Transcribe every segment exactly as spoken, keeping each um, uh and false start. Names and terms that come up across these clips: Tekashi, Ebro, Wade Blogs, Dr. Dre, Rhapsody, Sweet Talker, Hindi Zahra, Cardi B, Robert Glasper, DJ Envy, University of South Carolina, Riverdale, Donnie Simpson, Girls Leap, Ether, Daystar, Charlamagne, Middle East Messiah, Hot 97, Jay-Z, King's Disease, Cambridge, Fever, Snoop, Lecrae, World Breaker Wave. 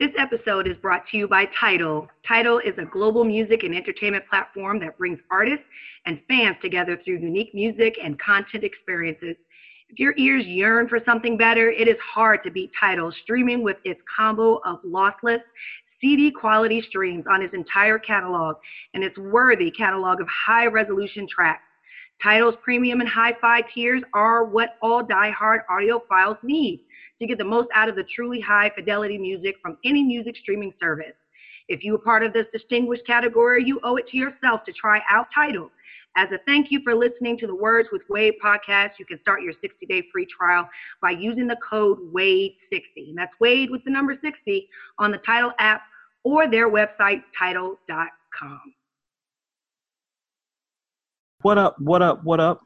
This episode is brought to you by Tidal. Tidal is a global music and entertainment platform that brings artists and fans together through unique music and content experiences. If your ears yearn for something better, it is hard to beat Tidal, streaming with its combo of lossless C D quality streams on its entire catalog and its worthy catalog of high-resolution tracks. Tidal's premium and hi-fi tiers are what all diehard audiophiles need to get the most out of the truly high-fidelity music from any music streaming service. If you are part of this distinguished category, you owe it to yourself to try out Tidal. As a thank you for listening to the Words with Wade podcast, you can start your sixty-day free trial by using the code Wade sixty. And that's Wade with the number sixty on the Tidal app or their website, Tidal dot com. What up, what up, what up?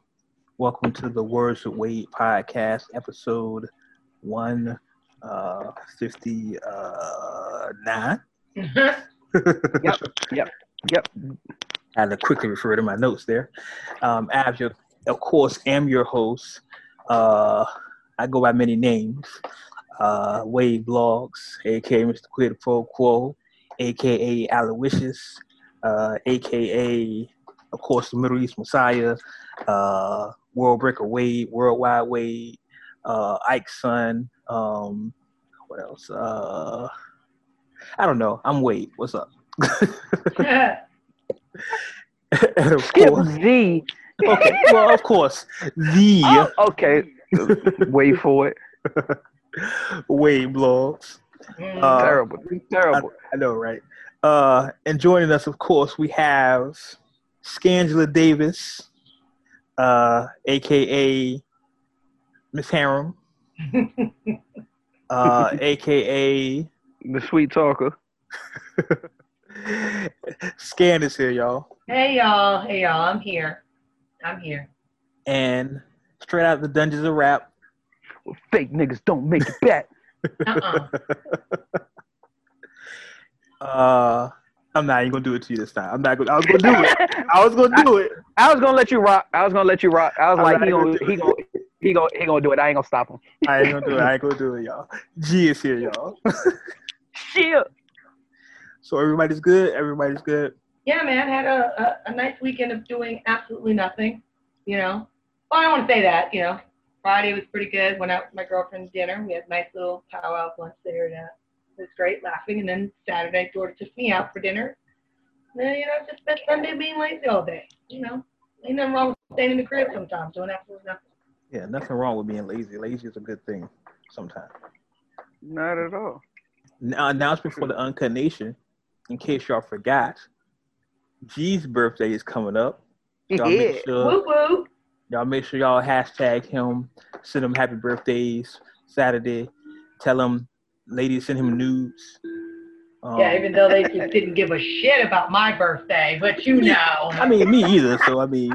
Welcome to the Words with Wade podcast, episode one fifty-nine. Yep, yep, yep. I had to quickly refer to my notes there. Um, Av, your, of course, am your host. Uh, I go by many names. Uh, Wade Blogs, a k a. Mister Quid Pro Quo, a k a. Aloysius, uh, a k a, of course, the Middle East Messiah, uh, World Breaker Wave, Worldwide Wave, uh, Ike's son. Um, what else? Uh, I don't know. I'm Wade. What's up? Yeah. And of course, the. Okay. Well, of course, the. Oh, okay. Wait for it. Wade Blogs. Mm, uh, terrible. Terrible. I, I know, right? Uh, and joining us, of course, we have Scandula Davis, uh, a k a. Miss Harum, uh, a k a. The Sweet Talker. Scan is here, y'all. Hey, y'all. Hey, y'all. I'm here. I'm here. And straight out of the Dungeons of Rap. Well, fake niggas don't make it back. uh-uh. Uh... I'm not even gonna do it to you this time. I'm not gonna. I was gonna do it. I was gonna do it. I, I was gonna let you rock. I was gonna let you rock. I was I'm like, he gonna, gonna he gonna, he gonna, he gonna do it. I ain't gonna stop him. I ain't gonna do it. I ain't gonna do it, y'all. G is here, y'all. Shit. So everybody's good. Everybody's good. Yeah, man. Had a, a a nice weekend of doing absolutely nothing. You know. Well, I don't want to say that. You know. Friday was pretty good. Went out with my girlfriend's dinner. We had a nice little powwow lunch there. And, uh, it was great laughing, and then Saturday, daughter took me out for dinner. And then, you know, just spent Sunday being lazy all day. You know, ain't nothing wrong with staying in the crib sometimes, doing absolutely nothing. Yeah, nothing wrong with being lazy. Lazy is a good thing sometimes. Not at all. Now, announcement for the Uncut Nation, in case y'all forgot, G's birthday is coming up. Y'all yeah. Make sure, woo woo. Y'all make sure y'all hashtag him, send him happy birthdays Saturday, tell him. Ladies send him nudes. Um, yeah, even though they just didn't give a shit about my birthday, but you know. I mean, me either. So I mean,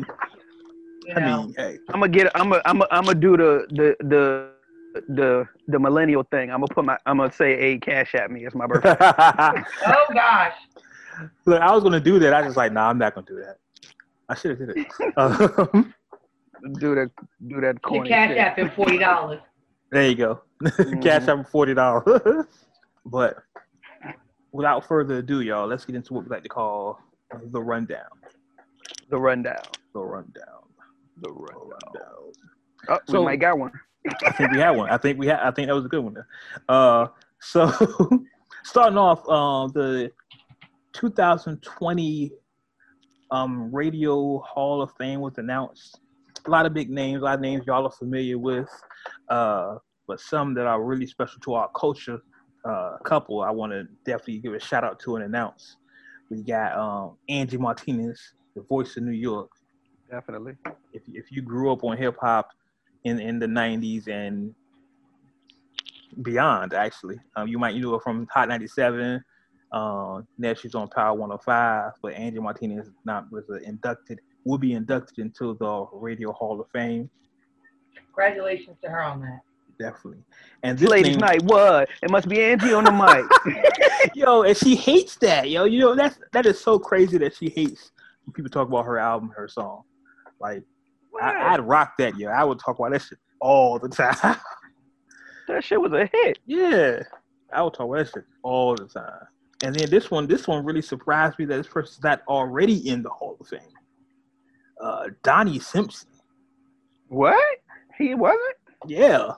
you I know. mean, hey. I'm gonna get. I'm gonna. I'm gonna. I'm gonna do the the the the the millennial thing. I'm gonna put my. I'm gonna say, "Hey, cash at me. It's my birthday." Oh gosh. Look, I was gonna do that. I was like, "Nah, I'm not gonna do that." I should have did it. Um, do that. Do that. Corny you cash at him forty dollars. There you go. Mm-hmm. Cash out for forty dollars. But without further ado, y'all, let's get into what we like to call the rundown. The rundown. The rundown. The rundown. Oh, so, we might got one. I think we had one. I think we had. I think that was a good one. Uh, so starting off, uh, the two thousand twenty um, Radio Hall of Fame was announced. A lot of big names, a lot of names y'all are familiar with, uh, but some that are really special to our culture. Uh, a couple I want to definitely give a shout out to and announce. We got um, Angie Martinez, the voice of New York. Definitely. If if you grew up on hip hop in in the nineties and beyond, actually, um, you might know her from Hot ninety-seven. Uh, now she's on Power one oh five, but Angie Martinez is not was inducted. will be inducted into the Radio Hall of Fame. Congratulations to her on that. Definitely. And this ladies' name, night, what? It must be Angie on the mic. Yo, and she hates that. Yo, you know that's that is so crazy that she hates when people talk about her album, her song. Like, I, I'd rock that. Yo, I would talk about that shit all the time. That shit was a hit. Yeah. I would talk about that shit all the time. And then this one, this one really surprised me that this person's not already in the Hall of Fame. Uh, Donnie Simpson. What? He wasn't? Yeah.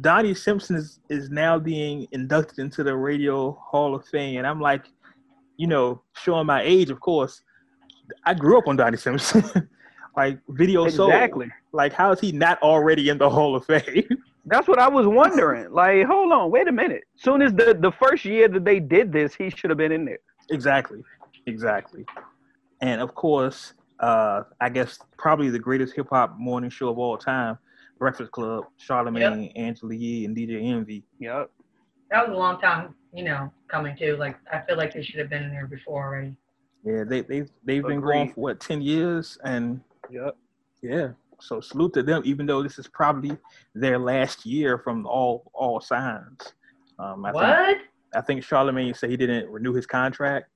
Donnie Simpson is, is now being inducted into the Radio Hall of Fame. And I'm like, you know, showing my age, of course. I grew up on Donnie Simpson. Like, Video Soul. Exactly. Like, how is he not already in the Hall of Fame? That's what I was wondering. Like, hold on, wait a minute. Soon as the, the first year that they did this, he should have been in there. Exactly. Exactly. And, of course, uh, I guess probably the greatest hip-hop morning show of all time, Breakfast Club, Charlamagne, yep. Angela Yee, and D J Envy. Yep. That was a long time, you know, coming too. Like, I feel like they should have been in there before already. Yeah, they, they've, they've been going for, what, ten years? And, yep. Yeah. So salute to them, even though this is probably their last year from all all signs. Um, I what? Think, I think Charlamagne said he didn't renew his contract.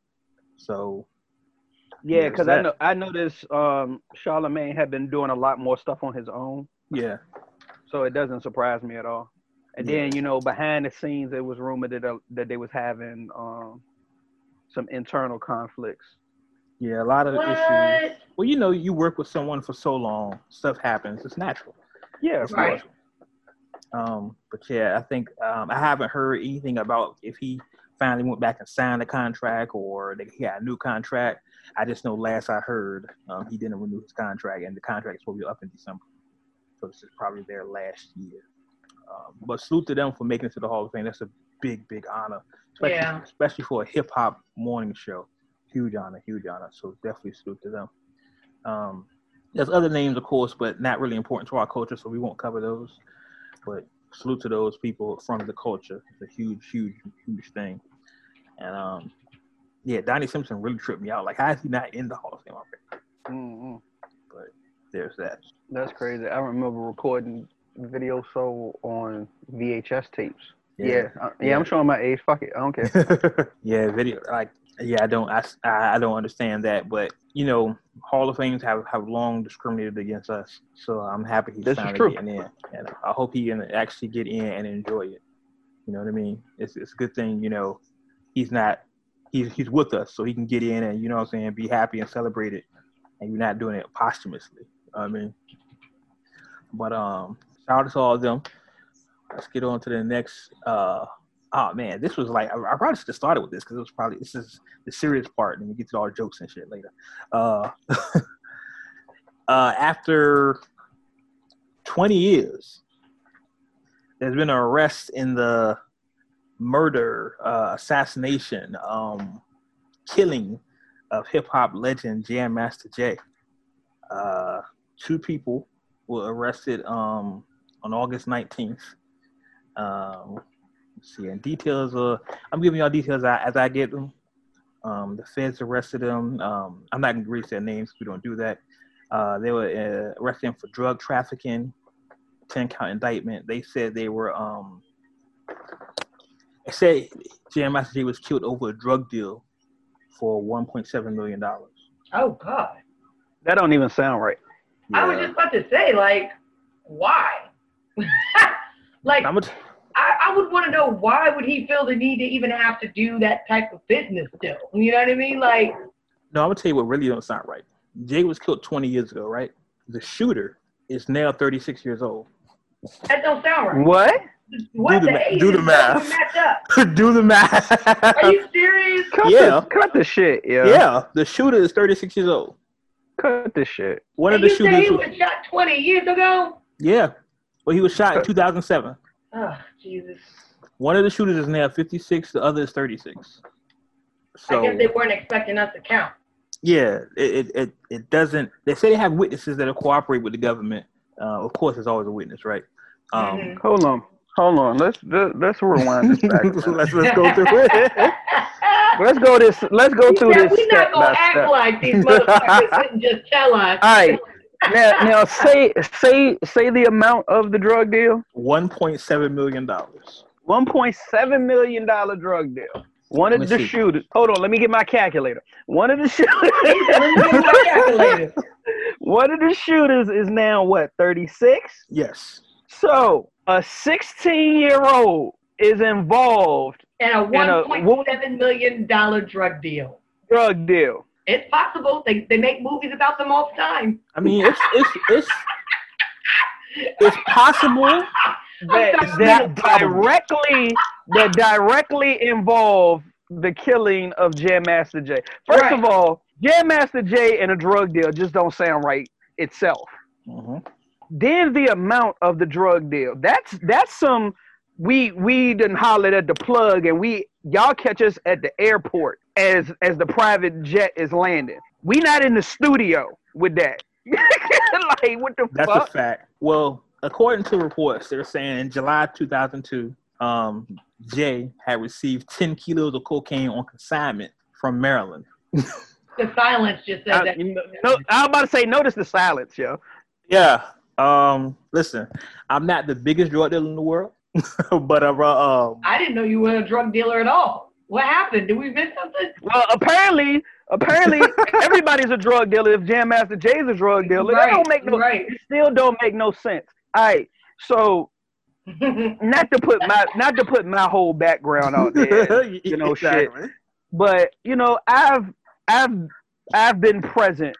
So yeah, because I know I noticed um, Charlamagne had been doing a lot more stuff on his own. Yeah. So it doesn't surprise me at all. And yeah. then you know behind the scenes, it was rumored that uh, that they was having um, some internal conflicts. Yeah, a lot of what? issues. Well, you know, you work with someone for so long, stuff happens. It's natural. Yeah, it's right. natural. Um, but yeah, I think um, I haven't heard anything about if he finally went back and signed a contract or that he got a new contract. I just know last I heard um, he didn't renew his contract, and the contract is probably up in December. So this is probably their last year. Um, but salute to them for making it to the Hall of Fame. That's a big, big honor, especially, yeah. especially for a hip hop morning show. Huge honor, huge honor. So definitely salute to them. Um, there's other names, of course, but not really important to our culture, so we won't cover those. But salute to those people from the culture. It's a huge, huge, huge thing. And um, yeah, Donnie Simpson really tripped me out. Like, how is he not in the Hall of Fame already? Mm-hmm. But there's that. That's crazy. I remember recording Video Soul on V H S tapes. Yeah, yeah, I, yeah, yeah. I'm showing my age. Fuck it, I don't care. yeah, video like. Yeah, I don't I, I don't understand that, but you know, Hall of Fames have, have long discriminated against us. So I'm happy he's finally getting in, and I hope he can actually get in and enjoy it. You know what I mean? It's it's a good thing, you know. He's not he's he's with us, so he can get in and you know what I'm saying, be happy and celebrate it, and you're not doing it posthumously. You know what I mean, but um, shout out to all of them. Let's get on to the next. Uh, Oh man, this was like I, I probably should have started with this because it was probably this is the serious part, and we get to all jokes and shit later. Uh, uh, after twenty years, there's been an arrest in the murder, uh, assassination, um, killing of hip hop legend Jam Master Jay. Uh, two people were arrested um, on August nineteenth. Um, See, and details are, I'm giving y'all details as, as I get them. Um, the feds arrested them. Um, I'm not going to read their names. We don't do that. Uh, they were uh, arrested for drug trafficking, ten count indictment. They said they were, um, they said Jam Master Jay was killed over a drug deal for one point seven million dollars. Oh, God. That don't even sound right. Yeah. I was just about to say, like, why? like, I'm a t- I would want to know why would he feel the need to even have to do that type of business still? You know what I mean? Like, no, I'm gonna tell you what really don't sound right. Jay was killed twenty years ago, right? The shooter is now thirty-six years old. That don't sound right. What? What do the, the, do the math? do the math. Are you serious? Cut yeah. The, cut the shit. Yeah. Yeah. The shooter is thirty-six years old. Cut the shit. One and of the shooters. Say he was shot twenty years ago. Yeah. Well, he was shot in two thousand seven. Oh, Jesus. One of the shooters is now fifty-six, the other is thirty-six. So, I guess they weren't expecting us to count. Yeah, it it, it doesn't. They say they have witnesses that'll cooperate with the government. Uh, of course, there's always a witness, right? Um, mm-hmm. Hold on, hold on. Let's let's rewind this back. let's let's go through it. Let's go this. Let's go through this. We're not gonna act step. Like these motherfuckers didn't just tell us. All right. Now, now say say say the amount of the drug deal. One point seven million dollars. One point seven million dollar drug deal. One of the see. shooters. Hold on, let me get my calculator. One of the shooters. let me get my calculator. One of the shooters is now what? Thirty six. Yes. So a sixteen year old is involved in a one point seven million dollar drug deal. Drug deal. It's possible. They they make movies about them all the time. I mean, it's it's it's it's possible that that directly that directly involved the killing of Jam Master Jay. First right. of all, Jam Master Jay and a drug deal just don't sound right itself. Mm-hmm. Then the amount of the drug deal. That's that's some we we done hollered at the plug and we y'all catch us at the airport as as the private jet is landing. We not in the studio with that. Like what the that's fuck? That's a fact. Well, according to reports, they're saying in July two thousand two, um, Jay had received ten kilos of cocaine on consignment from Maryland. The silence just said I, that. You know, no, I'm about to say, notice the silence, yo. Yeah. Um, listen, I'm not the biggest drug dealer in the world, but I'm, uh, um, I didn't know you were a drug dealer at all. What happened? Did we miss something? Well, apparently, apparently, everybody's a drug dealer. If Jam Master Jay's a drug dealer, right, that don't make no. Right. It still don't make no sense. All right, so. not to put my not to put my whole background out there, you know, exactly. shit. But you know, I've I've I've been present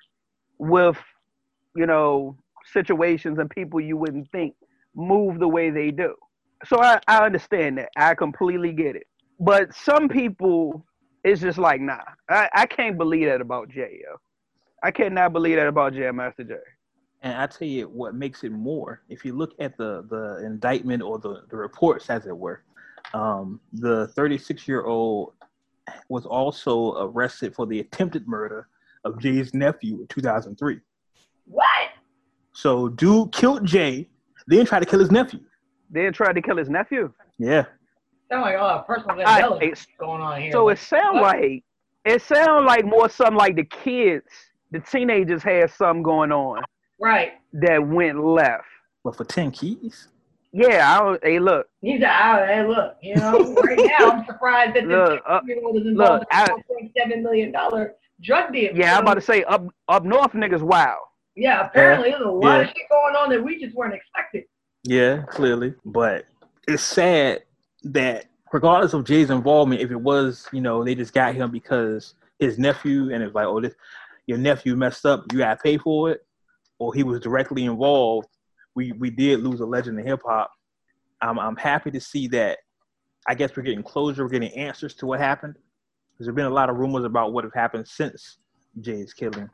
with, you know, situations and people you wouldn't think move the way they do. So I, I understand that. I completely get it. But some people, it's just like, nah, I, I can't believe that about Jay, yo. I cannot believe that about Jam Master Jay. And I tell you what makes it more, if you look at the, the indictment or the, the reports, as it were, um, the thirty-six-year-old was also arrested for the attempted murder of Jay's nephew in two thousand three. What? So dude killed Jay, then tried to kill his nephew. Then tried to kill his nephew? Yeah. Sound like oh, personal intelligence going on here. So it sound what? like, it sound like more something like the kids, the teenagers had something going on. Right. That went left. But for ten keys? Yeah, I hey look. He's like, oh, hey look, you know, right now I'm surprised that this ten-year-old is involved in a one point seven million dollar drug deal. Yeah, I'm about to say up up north niggas wow. Yeah, apparently yeah. there's a lot yeah. of shit going on that we just weren't expecting. Yeah, clearly. But it's sad that regardless of Jay's involvement, if it was, you know, they just got him because his nephew and it's like, oh, this your nephew messed up, you gotta pay for it. Or he was directly involved. We we did lose a legend in hip hop. I'm I'm happy to see that. I guess we're getting closure. We're getting answers to what happened. Because there's been a lot of rumors about what have happened since Jay's killing.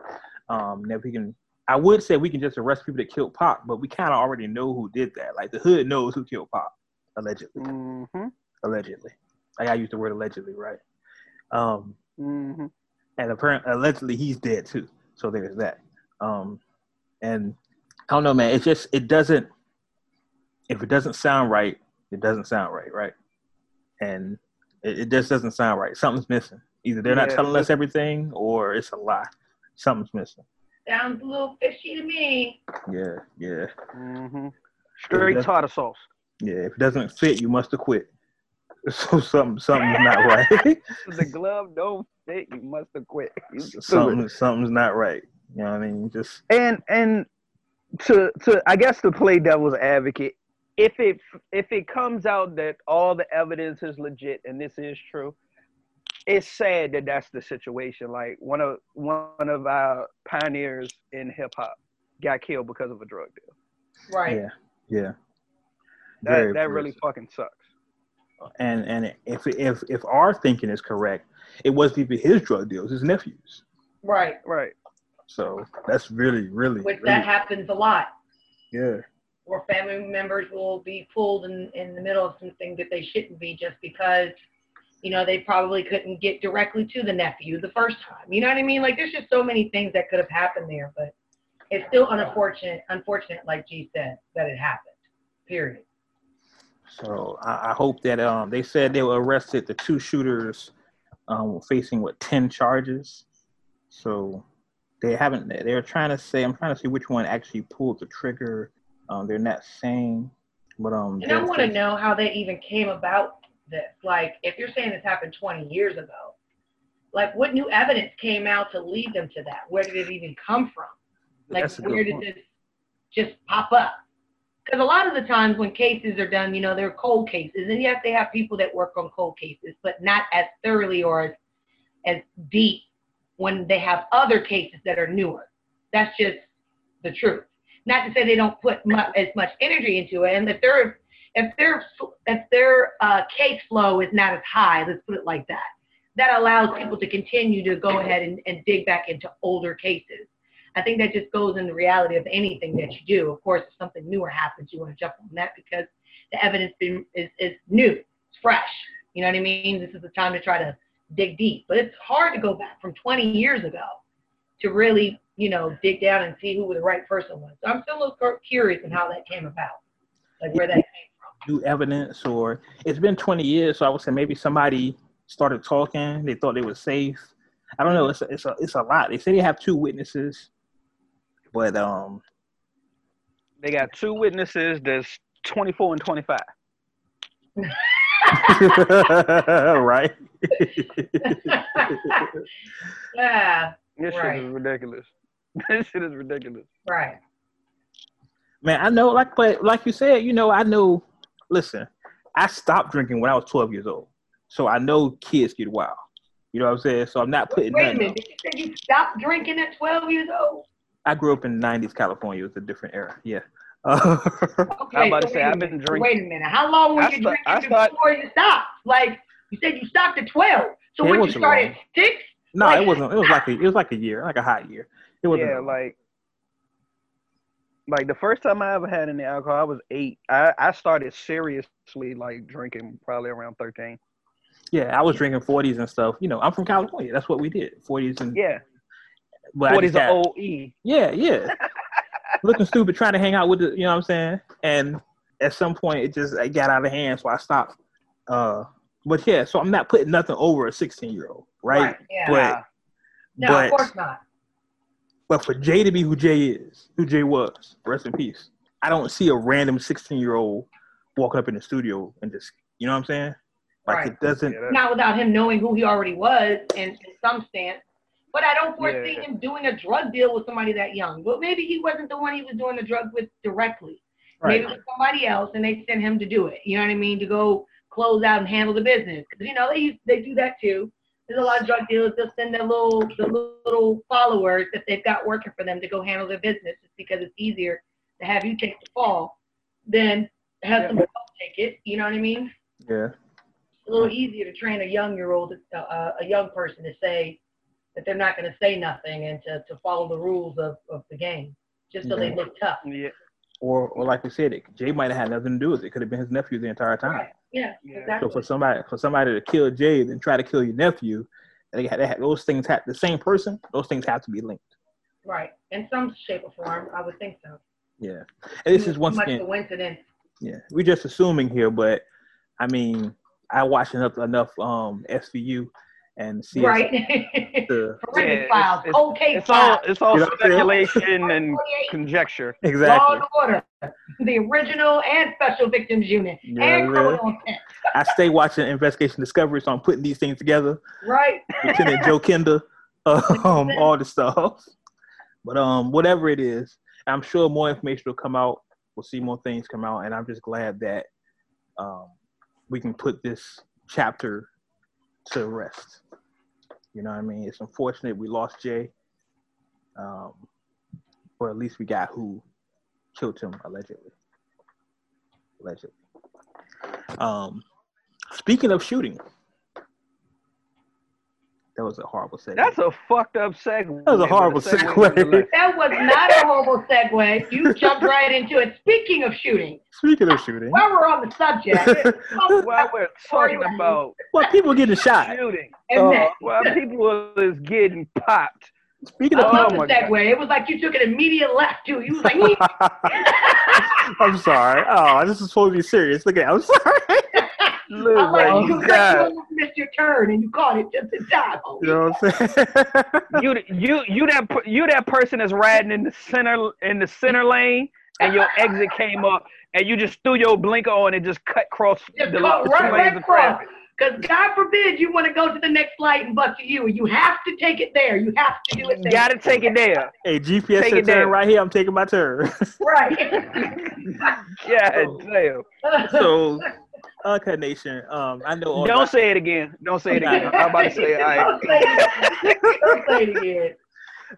Um, that we can. I would say we can just arrest people that killed Pop, but we kind of already know who did that. Like the hood knows who killed Pop, allegedly. Mm-hmm. Allegedly. Like I used the word allegedly, right? Um, mm-hmm. And apparently, allegedly, he's dead too. So there's that. Um, And I don't know, man, it's just, it doesn't, if it doesn't sound right, it doesn't sound right, right? And it, it just doesn't sound right. Something's missing. Either they're yeah. not telling us everything or it's a lie. Something's missing. Sounds a little fishy to me. Yeah, yeah. Mm-hmm. Straight tartar sauce. Yeah, if it doesn't fit, you must have quit. So something, something's not right. The glove don't fit, you must have quit. Something, something's not right. You know what I mean? Just and and to to I guess to play devil's advocate, if it if it comes out that all the evidence is legit and this is true, it's sad that that's the situation. Like one of one of our pioneers in hip hop got killed because of a drug deal. Right. Yeah. Yeah. That Very that really fucking sucks. And and if if if our thinking is correct, it wasn't even his drug deals, his nephews. Right. Right. So that's really, really, which really, that happens a lot. Yeah. Or family members will be fooled in, in the middle of something that they shouldn't be just because, you know, they probably couldn't get directly to the nephew the first time. You know what I mean? Like there's just so many things that could have happened there, but it's still unfortunate, unfortunate, like G said, that it happened. Period. So I, I hope that um they said they were arrested. The two shooters um were facing what ten charges. So They haven't, they're trying to say, I'm trying to see which one actually pulled the trigger. Um, they're not saying, but, um. And I want to know how they even came about this. Like, if you're saying this happened twenty years ago, like, what new evidence came out to lead them to that? Where did it even come from? Like, where did this just pop up? Because a lot of the times when cases are done, you know, they're cold cases. And yes, they have people that work on cold cases, but not as thoroughly or as, as deep when they have other cases that are newer. That's just the truth. Not to say they don't put much, as much energy into it. And if their, if their, if their uh, case flow is not as high, let's put it like that, that allows people to continue to go ahead and, and dig back into older cases. I think that just goes in the reality of anything that you do. Of course, if something newer happens, you want to jump on that because the evidence is, is new, it's fresh. You know what I mean? This is the time to try to dig deep. But it's hard to go back from twenty years ago to really, you know, dig down and see who the right person was. So I'm still a little curious on how that came about, like where that came from. New evidence, or it's been twenty years, so I would say maybe somebody started talking. They thought they were safe. I don't know. It's a, it's a, it's a lot. They say they have two witnesses. But um, they got two witnesses. There's twenty-four and twenty-five. Right. Yeah. This right. shit is ridiculous. This shit is ridiculous. Right. Man, I know. Like, but like you said, you know, I know. Listen, I stopped drinking when I was twelve years old, so I know kids get wild. You know what I'm saying? So I'm not putting. Wait a minute. Did you say you stopped drinking at twelve years old? I grew up in nineties California. It was a different era. Yeah. Uh, okay. I'm about to say I've been drinking. Wait a minute. How long were I you st- drinking st- before you stopped? Like you said, you stopped at twelve. So when you started at six? No, like, it wasn't. It was like a. It was like a year, like a hot year. It was. Yeah, like. Like the first time I ever had any alcohol, I was eight. I, I started seriously like drinking probably around thirteen. Yeah, I was drinking forties and stuff. You know, I'm from California. That's what we did. forties and yeah. But what is an O E? Yeah, yeah. Looking stupid, trying to hang out with the, you know what I'm saying? And at some point, it just it got out of hand, so I stopped. Uh, but yeah, so I'm not putting nothing over a sixteen-year-old, right? Right. Yeah. But, no, but, of course not. But for Jay to be who Jay is, who Jay was, rest in peace, I don't see a random sixteen-year-old walking up in the studio and just, you know what I'm saying? Like right. It doesn't. Yeah, not without him knowing who he already was in, in some stance. But I don't foresee yeah. him doing a drug deal with somebody that young. But maybe he wasn't the one he was doing the drug with directly. Right. Maybe it was somebody else, and they sent him to do it. You know what I mean? To go close out and handle the business. Because, you know, they they do that too. There's a lot of drug dealers. They'll send their little, their little followers that they've got working for them to go handle their business just because it's easier to have you take the fall than have yeah. somebody else take it. You know what I mean? Yeah. It's a little easier to train a young-year-old, uh, a young person to say, that they're not going to say nothing and to, to follow the rules of, of the game just so yeah. they look tough. Yeah. Or or like we said, it, Jay might have had nothing to do with it. It could have been his nephew the entire time. Right. Yeah, yeah, exactly. So for somebody for somebody to kill Jay then try to kill your nephew, they, they have, those things have the same person. Those things have to be linked. Right, in some shape or form, I would think so. Yeah, and this is once again coincidence. Yeah, we're just assuming here, but I mean, I watched enough enough um, S V U. And see right. the, yeah, files, it's, cold case it's files. all it's all you know, speculation and conjecture. Exactly. Law and order, the original and special victims unit, yeah, and criminal intent. I stay watching Investigation Discovery, so I'm putting these things together. Right. Lieutenant Joe Kinder, um, all the stuff. But um, whatever it is, I'm sure more information will come out. We'll see more things come out, and I'm just glad that um, we can put this chapter to rest. You know what I mean? It's unfortunate we lost Jay, um, or at least we got who killed him, allegedly. Allegedly. Um, speaking of shooting, that was a horrible segue. That's a fucked up segue. That was a horrible segue. That was not a horrible segue. You jumped right into it. Speaking of shooting. Speaking of shooting. While we're on the subject. While we're talking about. Well, people getting shot. Shooting. And uh, well, people is getting popped. Speaking of I love oh the segue. God. It was like you took an immediate left, too. You was like. I'm sorry. Oh, this is supposed to be serious. Look at it. I'm sorry. Little I'm like, you like you missed your turn and you caught it just in time. You know what I'm saying? you, you, you that you that person that's riding in the center in the center lane and your exit came up and you just threw your blinker on and just cut cross just the, cut, the right, right lanes of traffic. Because God forbid you want to go to the next light and buck you. You have to take it there. You have to do it there. Got to take it there. Hey, G P S take said turn right here. I'm taking my turn. Right. God damn. So, okay, Nation. Um, I know. All Don't about- say it again. Don't say it again. I'm about to say it. Don't, say it. Don't say it again.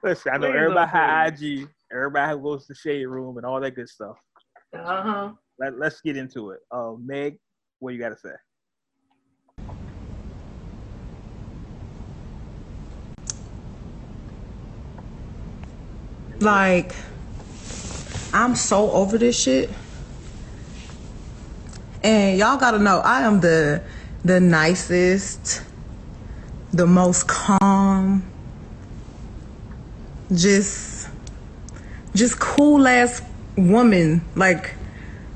Listen, I know Please everybody has I G. Everybody who goes to Shade Room and all that good stuff. Uh-huh. Let, let's get into it. Uh, Meg, what you got to say? Like, I'm so over this shit. And y'all gotta know, I am the the nicest, the most calm, just just cool ass woman. Like,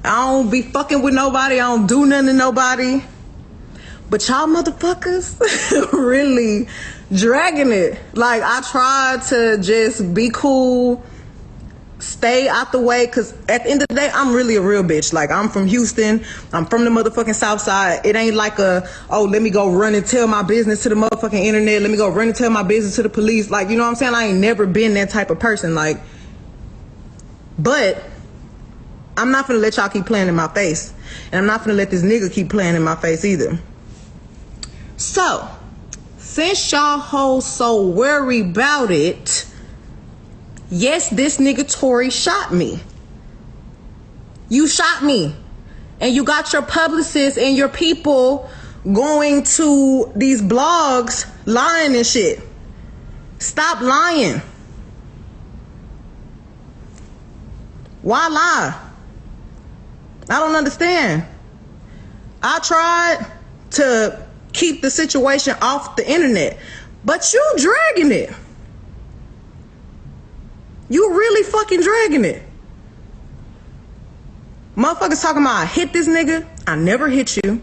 I don't be fucking with nobody, I don't do nothing to nobody. But y'all motherfuckers really dragging it. Like, I tried to just be cool, stay out the way, because at the end of the day, I'm really a real bitch. Like, I'm from Houston. I'm from the motherfucking South Side. It ain't like a, oh, let me go run and tell my business to the motherfucking internet. Let me go run and tell my business to the police. Like, you know what I'm saying? I ain't never been that type of person. Like, but I'm not finna let y'all keep playing in my face. And I'm not finna let this nigga keep playing in my face either. So, since y'all hoes so worried about it, yes, this nigga Tory shot me. You shot me. And you got your publicists and your people going to these blogs lying and shit. Stop lying. Why lie? I don't understand. I tried to keep the situation off the internet, but you dragging it. You really fucking dragging it. Motherfuckers talking about I hit this nigga. I never hit you.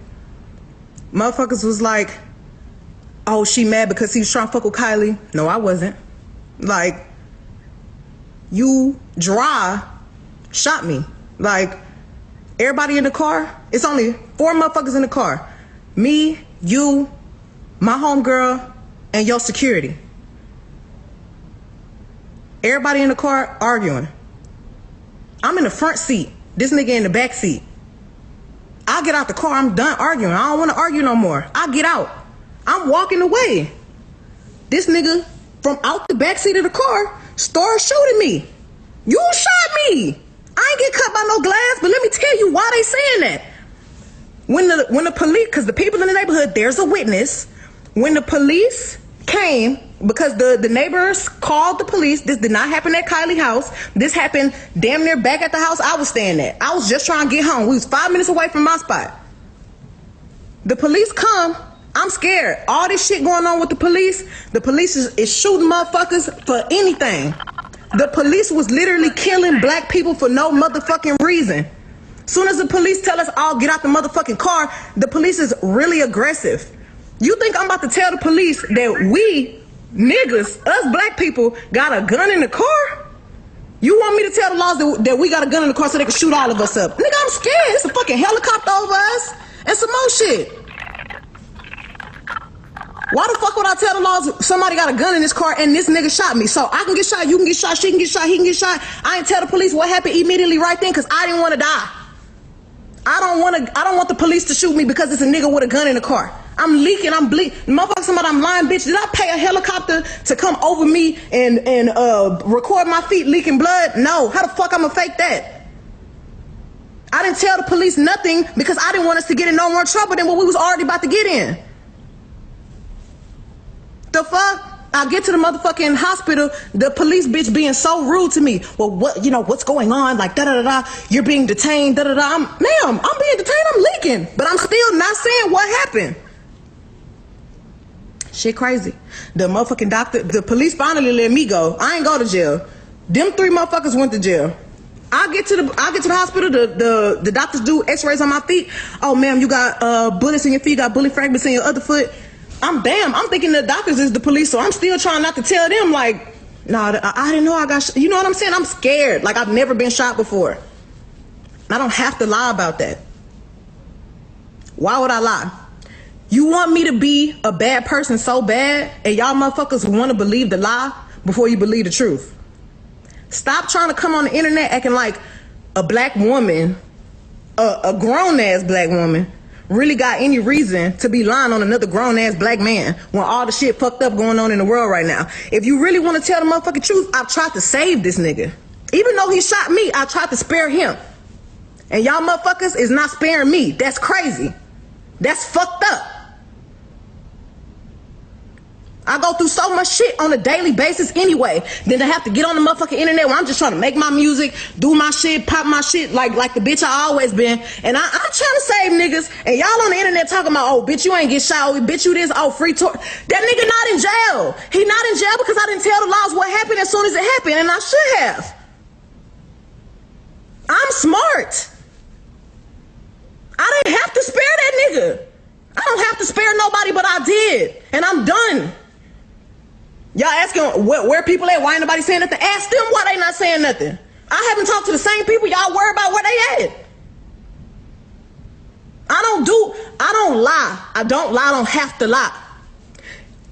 Motherfuckers was like, oh, she mad because he was trying to fuck with Kylie. No, I wasn't. Like, you dry shot me. Like, everybody in the car, it's only four motherfuckers in the car. Me, you, my homegirl, and your security. Everybody in the car arguing. I'm in the front seat. This nigga in the back seat. I get out the car. I'm done arguing. I don't want to argue no more. I get out. I'm walking away. This nigga from out the back seat of the car starts shooting me. You shot me. I ain't get cut by no glass, but let me tell you why they saying that. When the when the police, because the people in the neighborhood, there's a witness. When the police came, because the, the neighbors called the police, this did not happen at Kylie's house. This happened damn near back at the house I was staying at. I was just trying to get home. We was five minutes away from my spot. The police come. I'm scared. All this shit going on with the police. The police is, is shooting motherfuckers for anything. The police was literally killing black people for no motherfucking reason. Soon as the police tell us all get out the motherfucking car, the police is really aggressive. You think I'm about to tell the police that we niggas, us black people, got a gun in the car? You want me to tell the laws that, that we got a gun in the car so they can shoot all of us up? Nigga, I'm scared. It's a fucking helicopter over us and some more shit. Why the fuck would I tell the laws somebody got a gun in this car and this nigga shot me? So I can get shot, you can get shot, she can get shot, he can get shot. I ain't tell the police what happened immediately right then because I didn't want to die. I don't want to. I don't want the police to shoot me because it's a nigga with a gun in the car. I'm leaking. I'm bleak. Motherfuckers, somebody, I'm lying, bitch. Did I pay a helicopter to come over me and and uh, record my feet leaking blood? No. How the fuck I'ma fake that? I didn't tell the police nothing because I didn't want us to get in no more trouble than what we was already about to get in. The fuck? I get to the motherfucking hospital, the police bitch being so rude to me. Well, what, you know, what's going on? Like, da da da da, you're being detained, da da da. I'm, ma'am, I'm being detained, I'm leaking, but I'm still not saying what happened. Shit crazy. The motherfucking doctor, the police finally let me go. I ain't go to jail. Them three motherfuckers went to jail. I get to the, I get to the hospital, the, the, the doctors do x-rays on my feet. Oh, ma'am, you got uh, bullets in your feet, you got bullet fragments in your other foot. I'm damn, I'm thinking the doctors is the police, so I'm still trying not to tell them, like, nah, I, I didn't know I got shot. You know what I'm saying? I'm scared. Like, I've never been shot before. I don't have to lie about that. Why would I lie? You want me to be a bad person so bad, and y'all motherfuckers want to believe the lie before you believe the truth. Stop trying to come on the internet acting like a black woman, a, a grown-ass black woman, really got any reason to be lying on another grown-ass black man when all the shit fucked up going on in the world right now. If you really want to tell the motherfucking truth, I've tried to save this nigga. Even though he shot me, I tried to spare him. And y'all motherfuckers is not sparing me. That's crazy. That's fucked up. I go through so much shit on a daily basis anyway. Then to have to get on the motherfucking internet where I'm just trying to make my music, do my shit, pop my shit like like the bitch I always been. And I, I'm trying to save niggas. And y'all on the internet talking about, oh, bitch, you ain't get shot. Oh, bitch, you this. Oh, free tour. That nigga not in jail. He not in jail because I didn't tell the laws what happened as soon as it happened. And I should have. I'm smart. I didn't have to spare that nigga. I don't have to spare nobody, but I did. And I'm done. Y'all asking where, where people at, why ain't nobody saying nothing? Ask them why they not saying nothing. I haven't talked to the same people y'all worry about where they at. I don't do, I don't lie. I don't lie, I don't have to lie.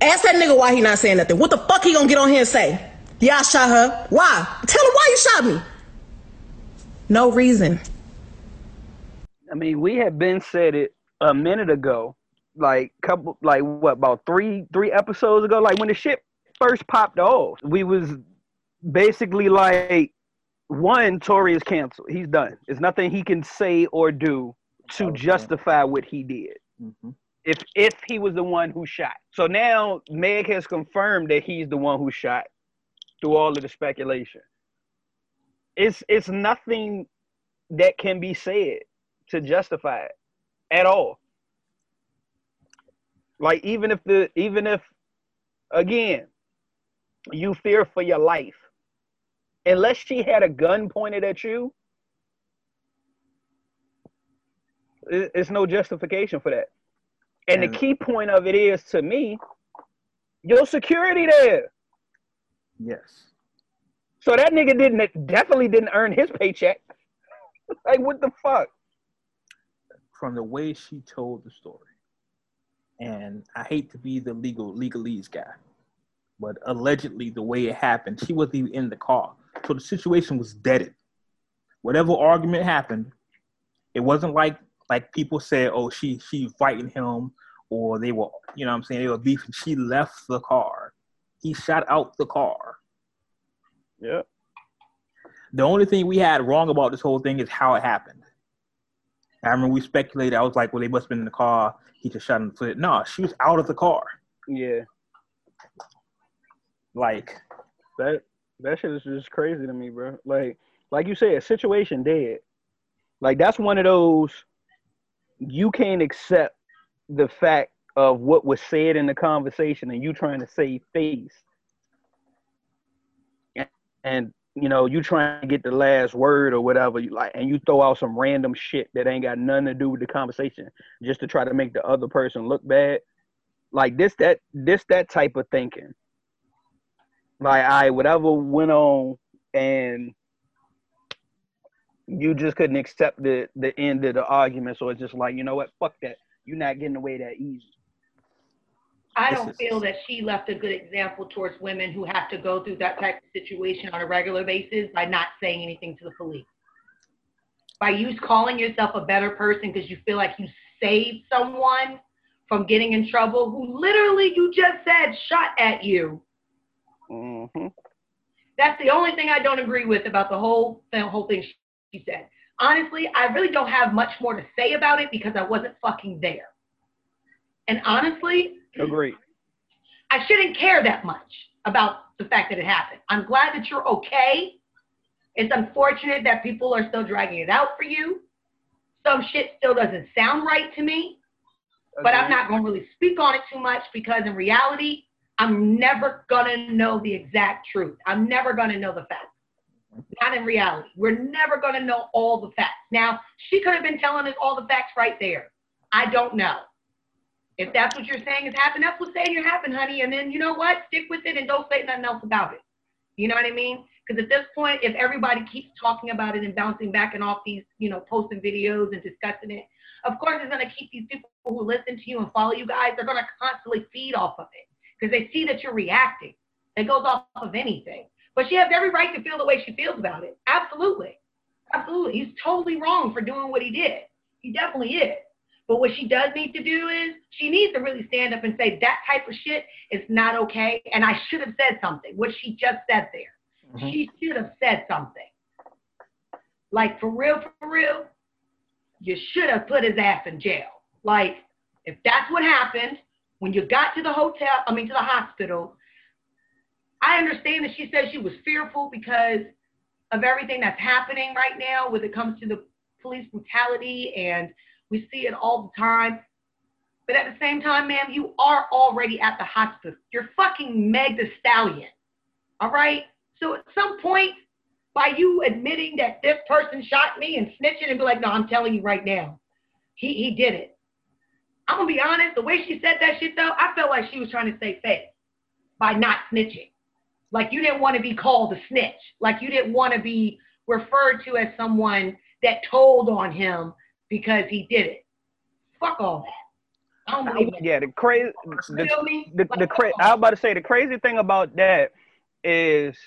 Ask that nigga why he not saying nothing. What the fuck he gonna get on here and say? Yeah, I shot her. Why? Tell him why you shot me. No reason. I mean, we have been said it a minute ago, like couple, like what, about three, three episodes ago, like when the shit first popped off, we was basically like, one, Tory is canceled. He's done. There's nothing he can say or do to okay. justify what he did. Mm-hmm. If if he was the one who shot. So now Meg has confirmed that he's the one who shot through all of the speculation. It's it's nothing that can be said to justify it at all. Like even if the even if again you fear for your life, unless she had a gun pointed at you, it, it's no justification for that. And yeah. The key point of it is, to me, your security there. Yes. So that nigga didn't definitely didn't earn his paycheck. Like, what the fuck? From the way she told the story, and I hate to be the legal legalese guy, but allegedly the way it happened, she wasn't even in the car, so the situation was deaded. Whatever argument happened, it wasn't like like people said, oh, she she fighting him, or they were, you know what I'm saying, they were beefing. She left the car. He shot out the car. Yeah. The only thing we had wrong about this whole thing is how it happened. I remember we speculated. I was like, well, they must have been in the car. He just shot in the foot. No, she was out of the car. Yeah. Like. That that shit is just crazy to me, bro. Like, like you said, situation dead. Like, that's one of those, you can't accept the fact of what was said in the conversation and you trying to save face. And, you know, you trying to get the last word or whatever, you like, and you throw out some random shit that ain't got nothing to do with the conversation just to try to make the other person look bad. Like this, that, this, that type of thinking. Like, I, whatever went on, and you just couldn't accept the, the end of the argument. So it's just like, you know what? Fuck that. You're not getting away that easy. I don't feel that she left a good example towards women who have to go through that type of situation on a regular basis by not saying anything to the police. By you calling yourself a better person because you feel like you saved someone from getting in trouble who literally you just said shot at you. Mm-hmm. That's the only thing I don't agree with about the whole, the whole thing she said. Honestly, I really don't have much more to say about it because I wasn't fucking there. And honestly, agreed. I shouldn't care that much about the fact that it happened. I'm glad that you're okay. It's unfortunate that people are still dragging it out for you. Some shit still doesn't sound right to me, okay. But I'm not going to really speak on it too much because in reality, I'm never going to know the exact truth. I'm never going to know the facts. Not in reality. We're never going to know all the facts. Now, she could have been telling us all the facts right there. I don't know. If that's what you're saying is happening, that's what's saying it happened, honey. And then, you know what? Stick with it and don't say nothing else about it. You know what I mean? Because at this point, if everybody keeps talking about it and bouncing back and off these, you know, posting videos and discussing it, of course it's going to keep these people who listen to you and follow you guys, they're going to constantly feed off of it because they see that you're reacting. It goes off of anything. But she has every right to feel the way she feels about it. Absolutely. Absolutely. He's totally wrong for doing what he did. He definitely is. But what she does need to do is she needs to really stand up and say that type of shit is not okay. And I should have said something. What she just said there. Mm-hmm. She should have said something. Like, for real, for real, you should have put his ass in jail. Like, if that's what happened, when you got to the hotel, I mean, to the hospital, I understand that she said she was fearful because of everything that's happening right now when it comes to the police brutality, and we see it all the time. But at the same time, ma'am, you are already at the hospital. You're fucking Meg the Stallion, all right? So at some point, by you admitting that this person shot me and snitching and be like, no, I'm telling you right now, he, he did it. I'm going to be honest, the way she said that shit, though, I felt like she was trying to stay safe by not snitching. Like, you didn't want to be called a snitch. Like, you didn't want to be referred to as someone that told on him because he did it. Fuck all that. I don't believe it. Yeah, the crazy... The, the, the, the cra- I was about to say, the crazy thing about that is...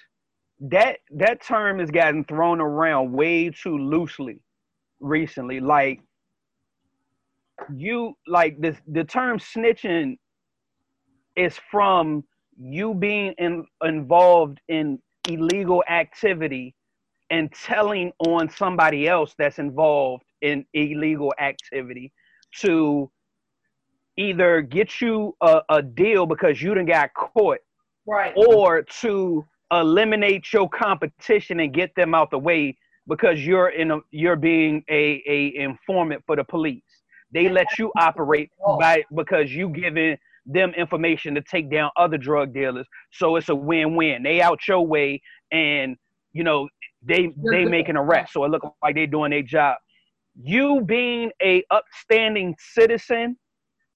That that term has gotten thrown around way too loosely recently. Like you, like this, the term snitching is from you being in, involved in illegal activity and telling on somebody else that's involved in illegal activity to either get you a, a deal because you done got caught, right, or to eliminate your competition and get them out the way because you're in a, you're being a, a informant for the police. They let you operate by because you giving them information to take down other drug dealers. So it's a win-win. They out your way, and you know they they make an arrest. So it looks like they're doing their job. You being a upstanding citizen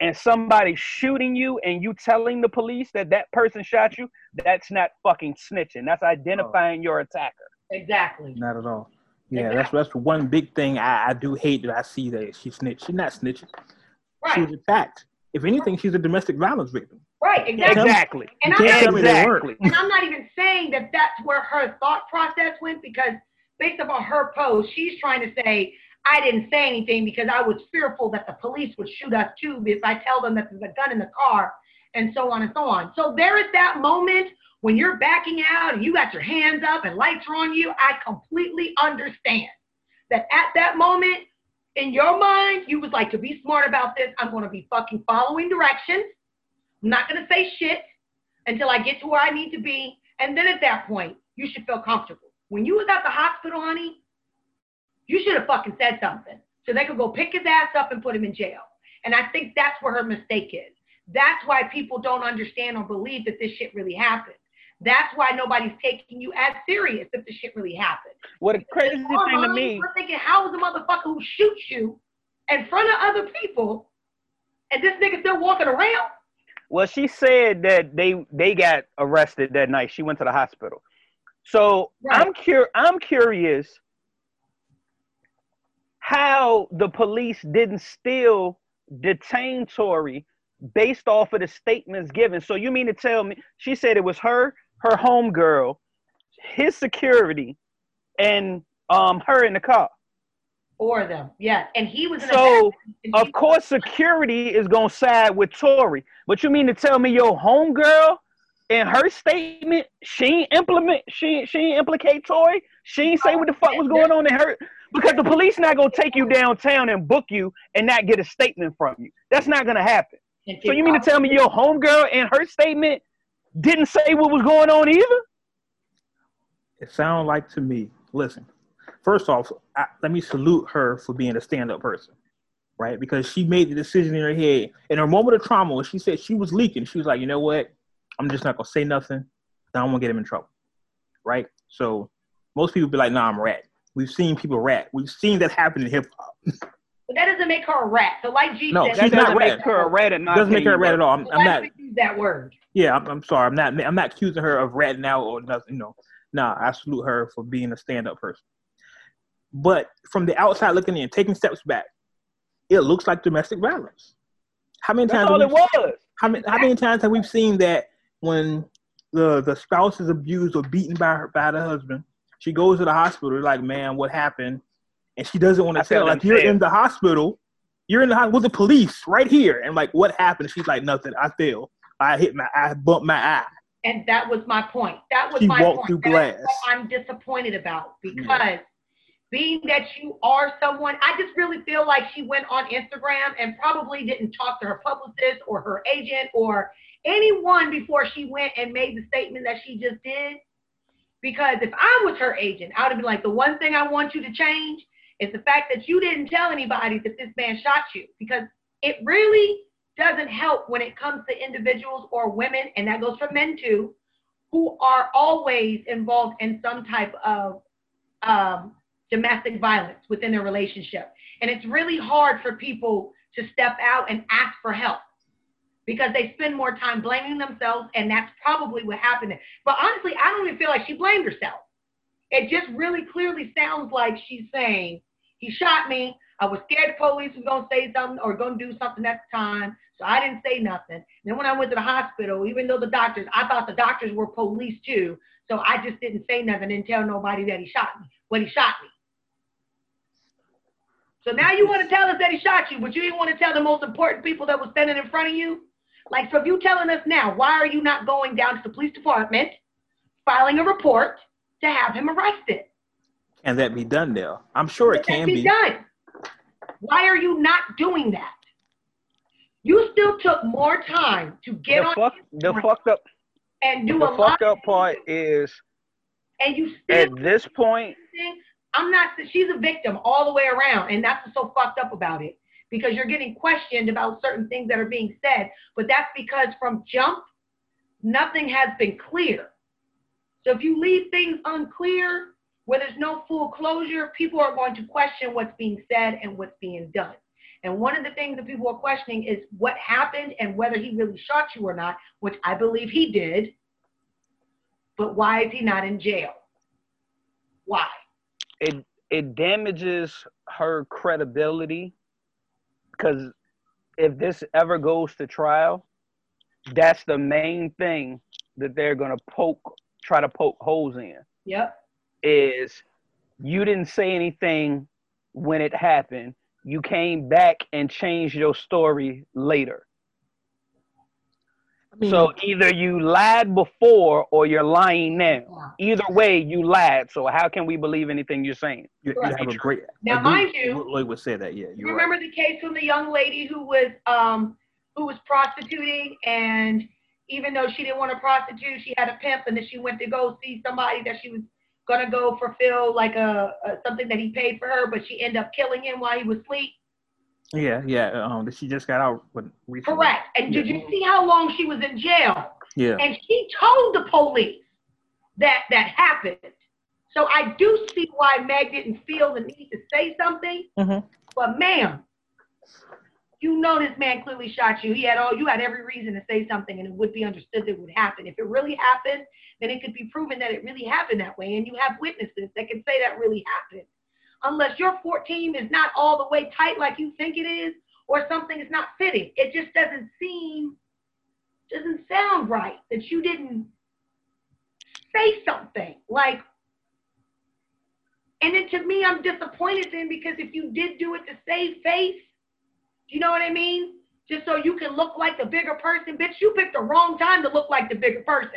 and somebody shooting you and you telling the police that that person shot you, that's not fucking snitching. That's identifying oh. your attacker. Exactly. Not at all. Yeah, exactly. that's that's one big thing I, I do hate that I see that she snitched. She's not snitching. Right. She's attacked. If anything, she's a domestic violence victim. Right, exactly. Exactly. And, I'm not, exactly. and I'm not even saying that that's where her thought process went because based upon her post, she's trying to say, I didn't say anything because I was fearful that the police would shoot us too if I tell them that there's a gun in the car and so on and so on. So there is that moment when you're backing out and you got your hands up and lights are on you. I completely understand that at that moment in your mind, you was like, to be smart about this, I'm going to be fucking following directions. I'm not going to say shit until I get to where I need to be. And then at that point, you should feel comfortable. When you was at the hospital, honey, you should have fucking said something so they could go pick his ass up and put him in jail. And I think that's where her mistake is. That's why people don't understand or believe that this shit really happened. That's why nobody's taking you as serious if this shit really happened. What a crazy thing to me. We're thinking, how is a motherfucker who shoots you in front of other people and this nigga still walking around? Well, she said that they, they got arrested that night. She went to the hospital. So right. I'm cur- I'm curious how the police didn't still detain Tory based off of the statements given. So you mean to tell me, she said it was her, her homegirl, his security, and um her in the car. Or them, yeah. And he was in So, a of course, security is going to side with Tory. But you mean to tell me your homegirl in her statement, she implement, she she implicate Tory? She ain't say what the fuck was going on in her... Because the police not going to take you downtown and book you and not get a statement from you. That's not going to happen. So you mean to tell me your homegirl and her statement didn't say what was going on either? It sounds like to me, listen, first off, I, let me salute her for being a stand-up person, right? Because she made the decision in her head. In her moment of trauma, when she said she was leaking, she was like, you know what? I'm just not going to say nothing. I don't want to get him in trouble, right? So most people be like, nah, I'm a rat. We've seen people rat. We've seen that happen in hip hop. But that doesn't make her a rat. So like G no, said, that doesn't make her a rat. It doesn't make her a rat at all. I'm, so I'm not use that word. Yeah, I'm, I'm sorry. I'm not. I'm not accusing her of ratting out or nothing. You know, nah. I salute her for being a stand-up person. But from the outside looking in, taking steps back, it looks like domestic violence. How many times? That's all it was. How many, how many times have we seen that when the the spouse is abused or beaten by her by the husband, she goes to the hospital like, man, what happened? And she doesn't want to tell. Like, you're in the hospital, you're in the hospital with the police right here, and like, what happened? She's like, nothing. I fell. I hit my eye. Bumped my eye. And that was my point. That was she my walked point. Through glass. What I'm disappointed about, because yeah. being that you are someone, I just really feel like she went on Instagram and probably didn't talk to her publicist or her agent or anyone before she went and made the statement that she just did. Because if I was her agent, I would have been like, the one thing I want you to change is the fact that you didn't tell anybody that this man shot you, because it really doesn't help when it comes to individuals or women, and that goes for men too, who are always involved in some type of um, domestic violence within their relationship. And it's really hard for people to step out and ask for help, because they spend more time blaming themselves, and that's probably what happened. But honestly, I don't even feel like she blamed herself. It just really clearly sounds like she's saying, he shot me, I was scared the police was going to say something or going to do something at the time, so I didn't say nothing. And then when I went to the hospital, even though the doctors, I thought the doctors were police too, so I just didn't say nothing and tell nobody that he shot me. Well, he shot me. So now you want to tell us that he shot you, but you didn't want to tell the most important people that were standing in front of you? Like, so if you're telling us now, why are you not going down to the police department, filing a report to have him arrested? Can that be done now? I'm sure it can be. Done. Why are you not doing that? You still took more time to get the on fuck, the fucked up and do the a fucked up part is, and you still at this point. I'm not. She's a victim all the way around, and that's what's so fucked up about it, because you're getting questioned about certain things that are being said, but that's because from jump, nothing has been clear. So if you leave things unclear, where there's no full closure, people are going to question what's being said and what's being done. And one of the things that people are questioning is what happened and whether he really shot you or not, which I believe he did. But why is he not in jail? Why? It it damages her credibility, because if this ever goes to trial, that's the main thing that they're going to poke, try to poke holes in. Yep. Is you didn't say anything when it happened. You came back and changed your story later. I mean, so either you lied before or you're lying now. Yeah. Either way, you lied. So how can we believe anything you're saying? You, you have a great now, mind you. Lloyd would say that. Yeah, you remember right. The case from the young lady who was um who was prostituting, and even though she didn't want to prostitute, she had a pimp, and then she went to go see somebody that she was gonna go fulfill like a, a something that he paid for her, but she ended up killing him while he was asleep. Yeah, yeah. Um, she just got out with recently. Correct. And yeah. Did you see how long she was in jail? Yeah. And she told the police that that happened. So I do see why Meg didn't feel the need to say something. Mm-hmm. But ma'am, you know this man clearly shot you. He had all you had every reason to say something, and it would be understood that it would happen. If it really happened, then it could be proven that it really happened that way, and you have witnesses that can say that really happened. Unless your fourteen is not all the way tight like you think it is, or something is not fitting. It just doesn't seem, doesn't sound right that you didn't say something. Like, and then to me, I'm disappointed then, because if you did do it to save face, you know what I mean? Just so you can look like the bigger person, bitch, you picked the wrong time to look like the bigger person.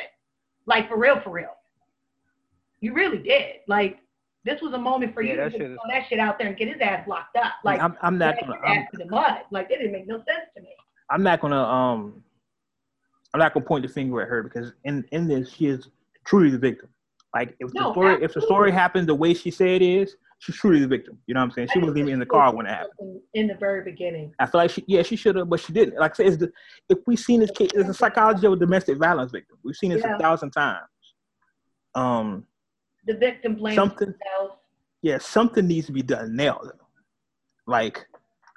Like, for real, for real. You really did. Like, this was a moment for yeah, you that to throw is... that shit out there and get his ass locked up. Like, I'm, I'm not gonna ass to the mud. Like, it didn't make no sense to me. I'm not gonna um, I'm not gonna point the finger at her, because in, in this, she is truly the victim. Like, if no, the story absolutely. if the story happened the way she said it is, she's truly the victim. You know what I'm saying? She I wasn't even in the car when it happened. In the very beginning. I feel like she, yeah, she should have, but she didn't. Like I said, it's the, if we've seen this case, it's a psychology of a domestic violence victim. We've seen this yeah. a thousand times. Um, the victim blames something, themselves. Yeah, something needs to be done now, though. Like,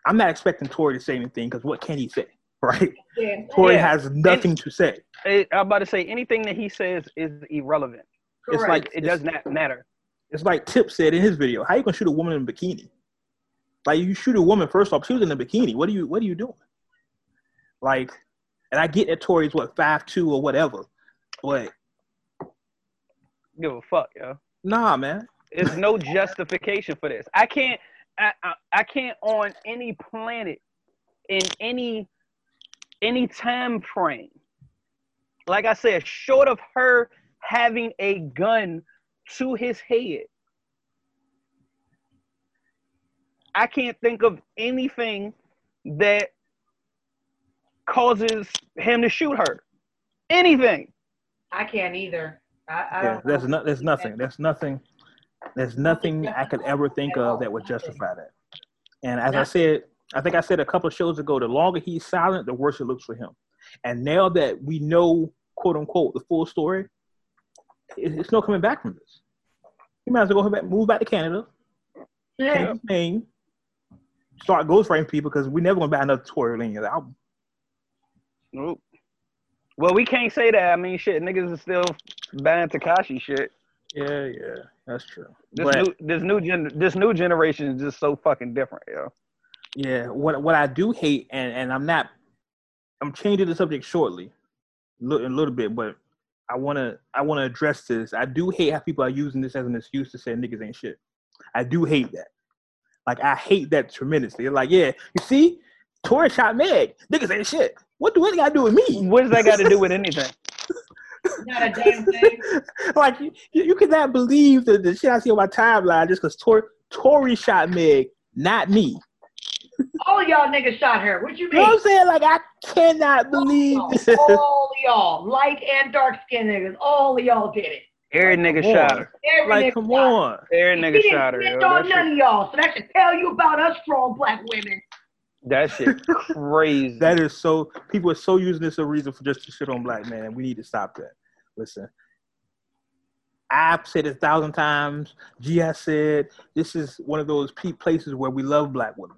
I'm not expecting Tory to say anything, because what can he say, right? Yeah. Tory yeah. has nothing and, to say. It, I'm about to say, anything that he says is irrelevant. Correct. It's like, it it's, does not matter. It's like Tip said in his video, how you gonna shoot a woman in a bikini? Like, you shoot a woman, first off, she was in a bikini. What are you, what are you doing? Like, and I get that Tory's, what, five two or whatever, but... Give a fuck, yo. Nah, man. There's no justification for this. I can't, I, I, I can't on any planet, in any, any time frame. Like I said, short of her having a gun to his head, I can't think of anything that causes him to shoot her. Anything. I can't either. I, I yeah, don't there's, no, there's nothing. There's nothing. There's nothing I could ever think of that would justify that. And as I said, I think I said a couple of shows ago, the longer he's silent, the worse it looks for him. And now that we know, quote unquote, the full story, it's no coming back from this. You might as well go back, move back to Canada. Yeah. Name, start ghostwriting people, because we're never going to buy another Tory Lanez album. Nope. Well, we can't say that. I mean, shit, niggas are still buying Tekashi shit. Yeah, yeah, that's true. This but, new, this new, gen- this new generation is just so fucking different, yo. Yeah. What, what I do hate, and, and I'm not, I'm changing the subject shortly, a little, a little bit, but I wanna, I wanna address this. I do hate how people are using this as an excuse to say niggas ain't shit. I do hate that. Like, I hate that tremendously. Like, yeah, you see, Tory shot Meg. Niggas ain't shit. What do it got to do with me? What does that got to do with anything? Not a damn thing. Like, you, you cannot believe the, the shit I see on my timeline just because Tor, Tory shot Meg, not me. All of y'all niggas shot her. What you mean? You know what I'm saying? Like, I cannot believe all this. All of y'all, light and dark skinned niggas, all of y'all did it. Every like, nigga shot her. Every like, nigga come shot on. Her. Every nigga shot her. He didn't on none of y'all, so that should tell you about us strong black women. That shit crazy. That is so, people are so using this as a reason for just to shit on black men, and we need to stop that. Listen, I've said it a thousand times. G, I said, this is one of those places where we love black women.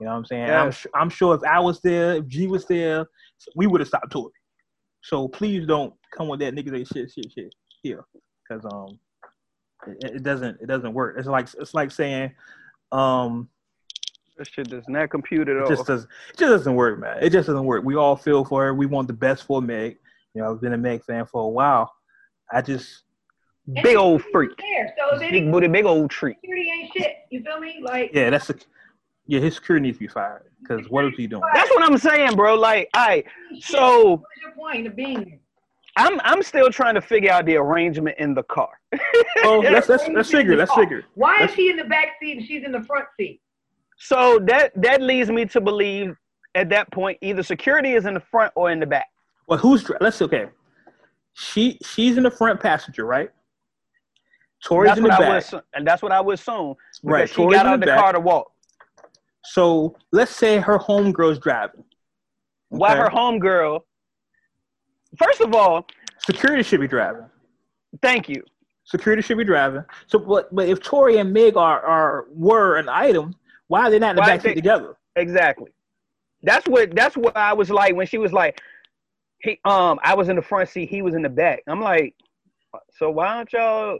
You know what I'm saying? Yeah. I'm, su- I'm sure if I was there, if G was there, we would have stopped Tory. So please don't come with that niggas ain't shit, shit, shit. Here, because um, it, it doesn't it doesn't work. It's like it's like saying, um, this shit does not compute at all. It just doesn't it just doesn't work, man. It just doesn't work. We all feel for her. We want the best for Meg. You know, I've been a Meg fan for a while. I just and big old freak, there, so big booty, big old treat. Security ain't shit. You feel me? Like yeah, that's a, yeah. His security needs to be fired because what is he doing? That's what I'm saying, bro. Like, all right, so what's your point of being here? I'm I'm still trying to figure out the arrangement in the car. Oh, let's let's let's figure let's figure. Why is she in the back seat and she's in the front seat? So that that leads me to believe at that point either security is in the front or in the back. Well, who's let's okay. She she's in the front passenger, right? Tori's in the back, and that's what I would assume. Right, she got out of the car to walk. So let's say her homegirl's driving. Why her homegirl? First of all, security should be driving. Thank you. Security should be driving. So, but, but if Tory and Meg are, are were an item, why are they not in the back seat together? Exactly. That's what that's what I was like when she was like, he um I was in the front seat, he was in the back. I'm like, so why aren't y'all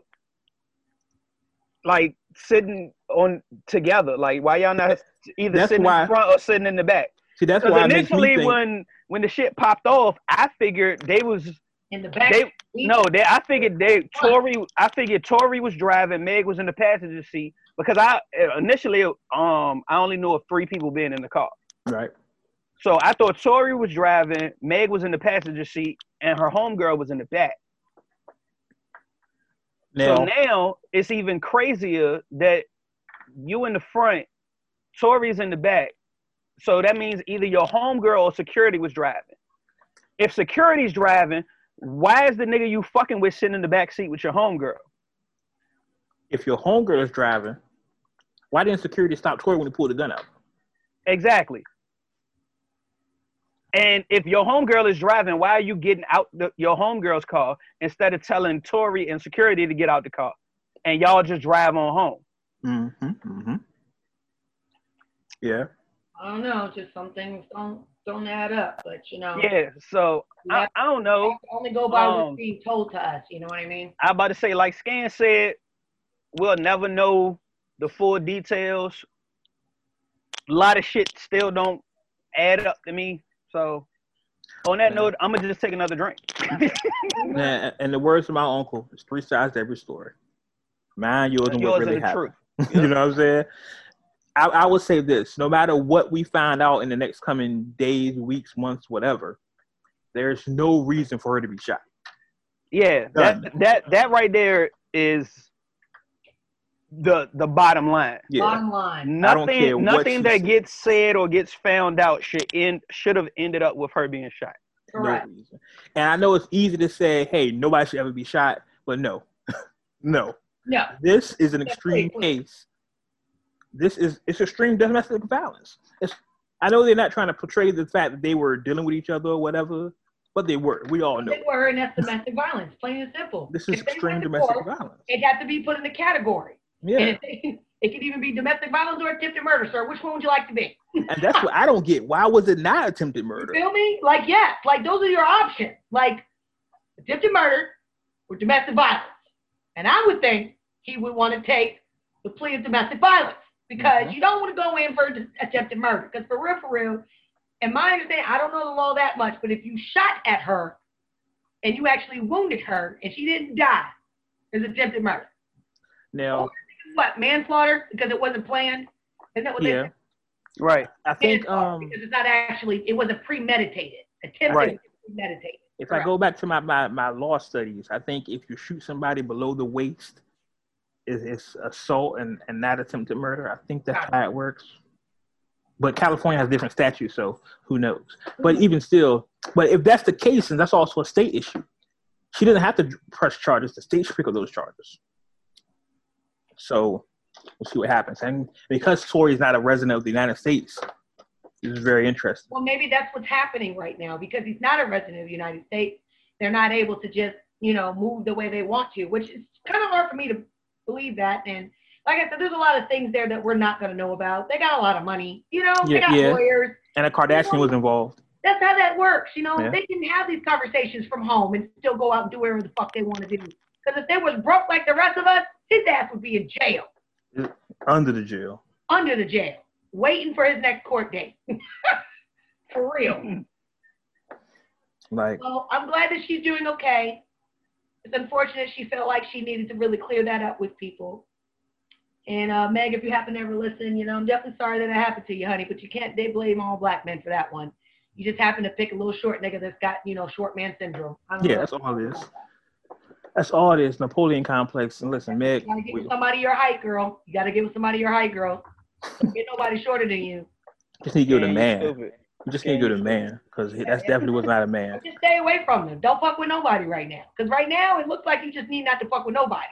like sitting on together? Like, why y'all not either that's sitting why, in the front or sitting in the back? See, that's why initially think- when. When the shit popped off, I figured they was in the back. They, no, they, I figured they Tory. I figured Tory was driving. Meg was in the passenger seat because I initially um I only knew of three people being in the car. Right. So I thought Tory was driving. Meg was in the passenger seat, and her homegirl was in the back. Now, so now it's even crazier that you in the front, Tory's in the back. So that means either your homegirl or security was driving. If security's driving, why is the nigga you fucking with sitting in the back seat with your homegirl? If your homegirl is driving, why didn't security stop Tory when he pulled the gun out? Exactly. And if your homegirl is driving, why are you getting out the, your homegirl's car instead of telling Tory and security to get out the car? And y'all just drive on home. Mm-hmm, mm-hmm. Yeah. I don't know, just some things don't don't add up, but you know. Yeah, so I, I don't know. Only go by um, what's being told to us, you know what I mean? I about to say, like Scan said, we'll never know the full details a lot of shit still don't add up to me. So on that Man. note, I'm going to just take another drink. Man, and the words of my uncle, there's three sides to every story. Mine, yours, and yours what really and happened. Truth. You know what I'm saying? I, I would say this. No matter what we find out in the next coming days, weeks, months, whatever, there's no reason for her to be shot. Yeah, that, that that right there is the the bottom line. Yeah. Bottom line. Nothing, nothing that said. gets said or gets found out should end should have ended up with her being shot. Correct. No reason. And I know it's easy to say, hey, nobody should ever be shot, but no, no, no. This is an extreme yeah, case. This is it's extreme domestic violence. It's, I know they're not trying to portray the fact that they were dealing with each other or whatever. But they were. We all know. They were, and that's domestic violence, plain and simple. This is extreme domestic violence. It got to be put in the category. Yeah. And it, it could even be domestic violence or attempted murder, sir. Which one would you like to be? And that's what I don't get. Why was it not attempted murder? You feel me? Like, yes. Like, those are your options. Like, attempted murder or domestic violence. And I would think he would want to take the plea of domestic violence because mm-hmm. you don't want to go in for attempted murder. Because for real, for real, and my understanding, I don't know the law that much, but if you shot at her and you actually wounded her and she didn't die, it's attempted murder. Now, what, manslaughter? Because it wasn't planned? Is that what yeah. they said? Right. I think um, because it's not actually, it wasn't premeditated. Attempted right. premeditated. If Correct. I go back to my, my, my law studies, I think if you shoot somebody below the waist, it's, it's assault and, and not attempted murder. I think that's how it works. But California has different statutes, so who knows? But even still, but if that's the case, and that's also a state issue, she doesn't have to press charges. The state should pick up those charges. So we'll see what happens. And because Tory is not a resident of the United States, this is very interesting. Well, maybe that's what's happening right now because he's not a resident of the United States. They're not able to just, you know, move the way they want to, which is kind of hard for me to believe that. And like I said, there's a lot of things there that we're not going to know about. They got a lot of money, you know, yeah, they got yeah. lawyers. And a Kardashian you know, was involved. That's how that works, you know. Yeah. They can have these conversations from home and still go out and do whatever the fuck they want to do. Because if they was broke like the rest of us, his ass would be in jail. Under the jail. Under the jail. Waiting for his next court date. For real. Like. Well, I'm glad that she's doing okay. It's unfortunate she felt like she needed to really clear that up with people. And uh, Meg, if you happen to ever listen, you know, I'm definitely sorry that it happened to you, honey, but you can't, they blame all black men for that one. You just happen to pick a little short nigga that's got, you know, short man syndrome. I don't yeah, know that's all it is. That's all it is, Napoleon complex. And listen, Meg. You gotta give we, somebody your height, girl. You gotta give somebody your height, girl. Don't get nobody shorter than you. Just need to give it a man. You just need to give it a man, because that's definitely was not a man. Just stay away from him. Don't fuck with nobody right now. Because right now, it looks like you just need not to fuck with nobody.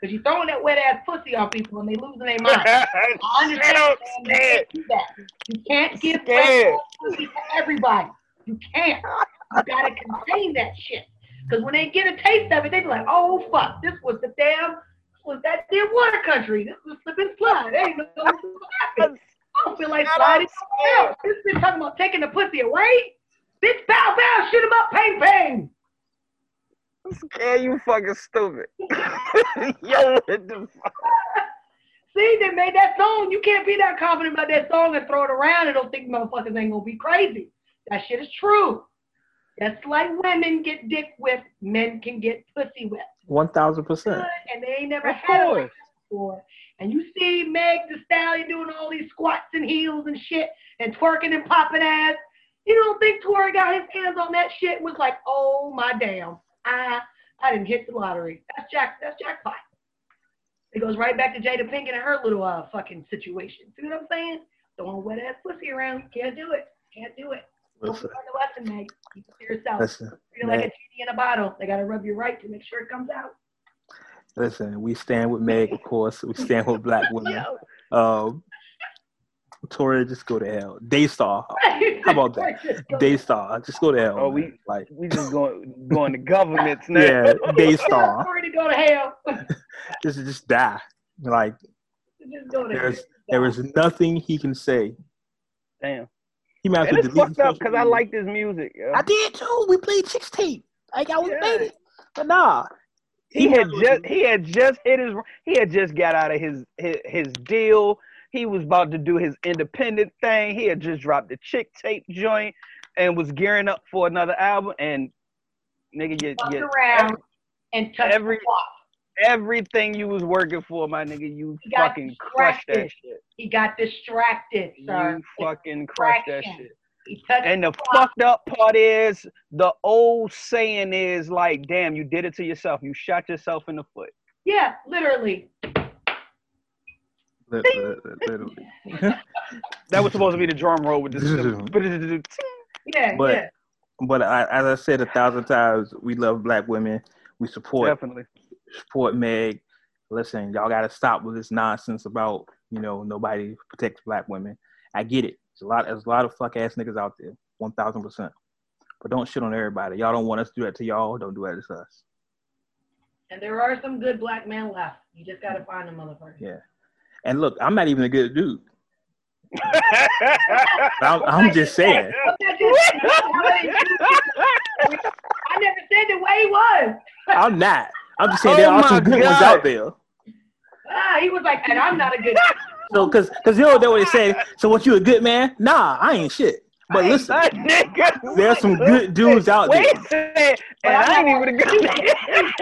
Because you're throwing that wet-ass pussy on people and they losing their mind. I understand. Man, you, can't that. you can't give wet-ass pussy to everybody. You can't. You got to contain that shit. Because when they get a taste of it, they be like, oh, fuck. This was the damn, this was that damn water country. This was slip and slide. There ain't no what happened. I don't feel like sliding. This bitch talking about taking the pussy away. Bitch, bow, bow, shoot him up, bang, bang. I'm scared you fucking stupid. Yo, what the fuck? See, they made that song. You can't be that confident about that song and throw it around and don't think motherfuckers ain't gonna be crazy. That shit is true. That's like women get dick whipped, men can get pussy whipped. one thousand percent. And they ain't never had it before. And you see Meg the Stallion doing all these squats and heels and shit and twerking and popping ass. You don't think Tory got his hands on that shit and was like, oh my damn. I, I didn't hit the lottery. That's jack. That's jackpot. It goes right back to Jada Pinkett and her little uh, fucking situation. See what I'm saying? Throwing wet ass pussy around. Can't do it. Can't do it. Listen. Don't learn the lesson, Meg. Keep it to yourself. Listen, You're like a genie in a bottle. They gotta rub your right to make sure it comes out. Listen, we stand with Meg, of course. We stand with black women. Um, Tory, just go to hell. Daystar. How about that? Daystar. Just go to hell. Oh, we, like, we just going going to governments now. Yeah, Daystar. Tory to go to hell. Just, just die. Like, just go to there's, hell. There is nothing he can say. Damn. He might have and to delete fucked up because I like this music. Yo. I did too. We played Chicks Tape. Like, I was yeah. dating. But nah. He, he had just he had just hit his he had just got out of his his, his deal. He was about to do his independent thing. He had just dropped the Chick Tape joint and was gearing up for another album. And nigga, get, get around every, and touch every, everything you was working for, my nigga, you he fucking crushed that shit. He got distracted, sir. You fucking crushed that shit. And the fucked up part is, the old saying is like, damn, you did it to yourself. You shot yourself in the foot. Yeah, literally. Literally. That was supposed to be the drum roll with this. yeah, but, yeah. But I, as I said a thousand times, we love black women. We support, definitely support Meg. Listen, y'all got to stop with this nonsense about, you know, nobody protects black women. I get it. There's a lot, there's a lot of fuck ass niggas out there, one thousand percent. But don't shit on everybody. Y'all don't want us to do that to y'all. Don't do that to us. And there are some good black men left. You just gotta find them, motherfucker. Yeah. And look, I'm not even a good dude. I'm, I'm just saying. I never said the way he was. I'm not. I'm just saying there are some good ones out there. Ah, he was like, and I'm not a good dude. So, cause, cause you know what they say. So, what you a good man? Nah, I ain't shit. But I listen, there's some good dudes out Wait, there. And but I ain't even a good man.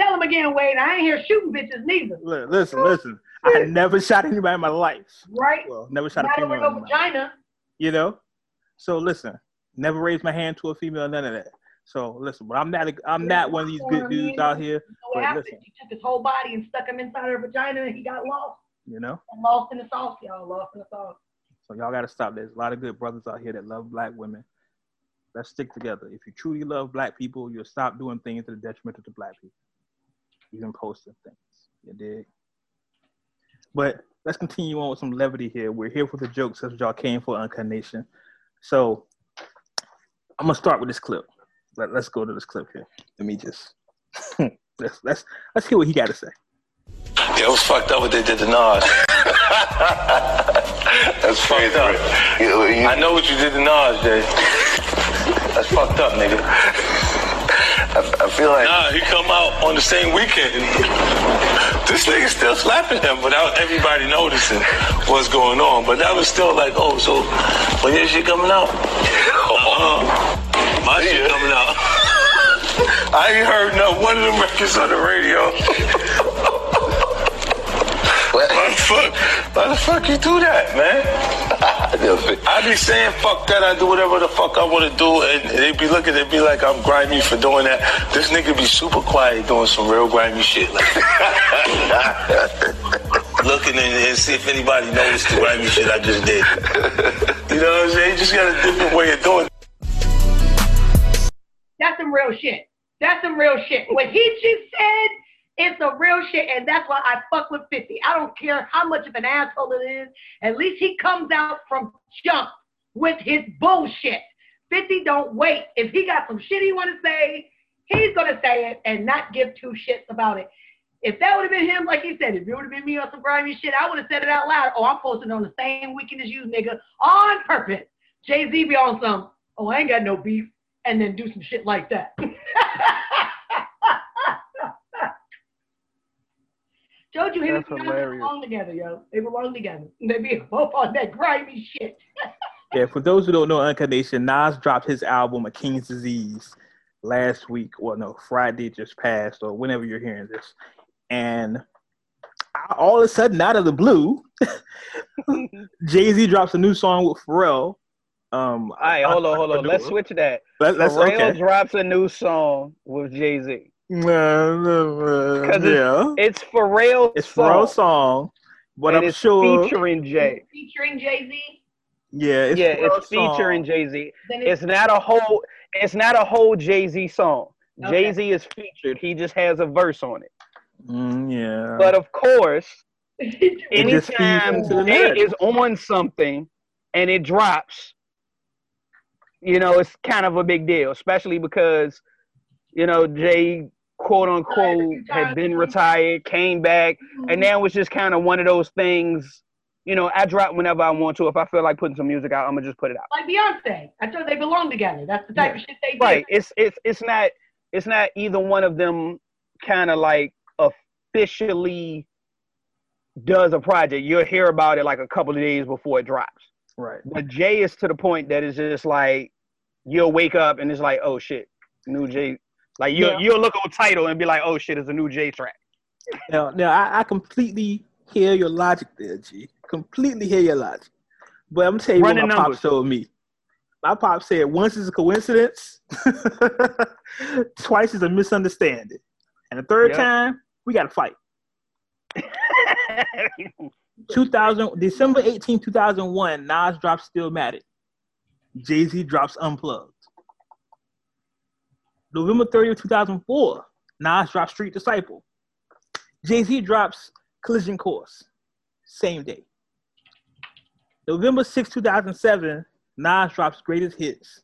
Tell him again, Wade. I ain't here shooting bitches neither. Look, listen, listen. I never shot anybody in my life. Right. Well, never shot not a female. Over vagina. You know. So listen, never raised my hand to a female. None of that. So listen, but I'm not. A, I'm yeah, not one of these good dudes out here. You know what happened? Listen. He took his whole body and stuck him inside her vagina, and he got lost. You know, I'm lost in the sauce, y'all. Lost in the sauce. So y'all gotta stop. There's a lot of good brothers out here that love black women. Let's stick together. If you truly love black people, you'll stop doing things to the detriment of the black people. Even posting things. You dig? But let's continue on with some levity here. We're here for the jokes. That's what y'all came for, Incarnation. So I'm gonna start with this clip. Let, let's go to this clip here. Let me just let's let's let's hear what he got to say. Yeah, it was fucked up what they did to Nas. That's fucked up. You, you, I know what you did to Nas, Jay. That's fucked up, nigga. I, I feel like... Nah, he come out on the same weekend. This nigga still slapping him without everybody noticing what's going on. But that was still like, oh, so when your shit coming out? Uh-uh. My yeah. shit coming out. I ain't heard not one of them records on the radio. Fuck. Why the fuck you do that, man? I be saying fuck that, I do whatever the fuck I want to do, and they be looking, they be like, I'm grimy for doing that. This nigga be super quiet doing some real grimy shit. Like, looking in and see if anybody noticed the grimy shit I just did. You know what I'm saying? You just got a different way of doing it. That's some real shit. That's some real shit. What he just said, it's a real shit, and that's why I fuck with fifty. I don't care how much of an asshole it is. At least he comes out from jump with his bullshit. fifty don't wait. If he got some shit he want to say, he's going to say it and not give two shits about it. If that would have been him, like he said, if it would have been me on some grimy shit, I would have said it out loud. Oh, I'm posting on the same weekend as you, nigga, on purpose. Jay-Z be on some, oh, I ain't got no beef, and then do some shit like that. Told you he was belong together, yo. They belong together. They be up on that grimy shit. Yeah, for those who don't know Incarnation, Nas dropped his album, A King's Disease, last week. Well, no, Friday just passed, or whenever you're hearing this. And all of a sudden, out of the blue, Jay-Z drops a new song with Pharrell. Um, all right, hold on, hold on. Let's switch that. Let, let's, Pharrell okay. drops a new song with Jay-Z. Because it's, yeah. it's Pharrell's it's Pharrell's song, song but I'm it's sure featuring Jay, featuring Jay-Z. Yeah, it's yeah, Pharrell's it's featuring Jay-Z. It's, it's not a whole, it's not a whole Jay-Z song. Okay. Jay-Z is featured. He just has a verse on it. Mm, yeah, but of course, anytime Jay is on something and it drops, you know, it's kind of a big deal, especially because, you know, Jay, quote unquote, had been retired, came back, and now it's just kind of one of those things, you know, I drop whenever I want to. If I feel like putting some music out, I'm gonna just put it out. Like Beyonce. I thought they belong together. That's the type yeah. of shit they do. Right. It's it's it's not it's not either one of them kind of like officially does a project, you'll hear about it like a couple of days before it drops. Right. But Jay is to the point that it's just like, you'll wake up and it's like, oh shit, new Jay. Like you'll, yeah. you'll look on Tidal and be like, oh shit, it's a new Jay track. Now, now I, I completely hear your logic there, G. Completely hear your logic. But I'm telling you Running what my numbers. Pop told me. My pop said, once is a coincidence, twice is a misunderstanding. And the third yep. time, we got to fight. two thousand December eighteenth, two thousand one, Nas drops Stillmatic. Jay-Z drops Unplugged. November thirtieth, two thousand four, Nas drops Street Disciple. Jay-Z drops Collision Course. Same day. November sixth, two thousand seven, Nas drops Greatest Hits.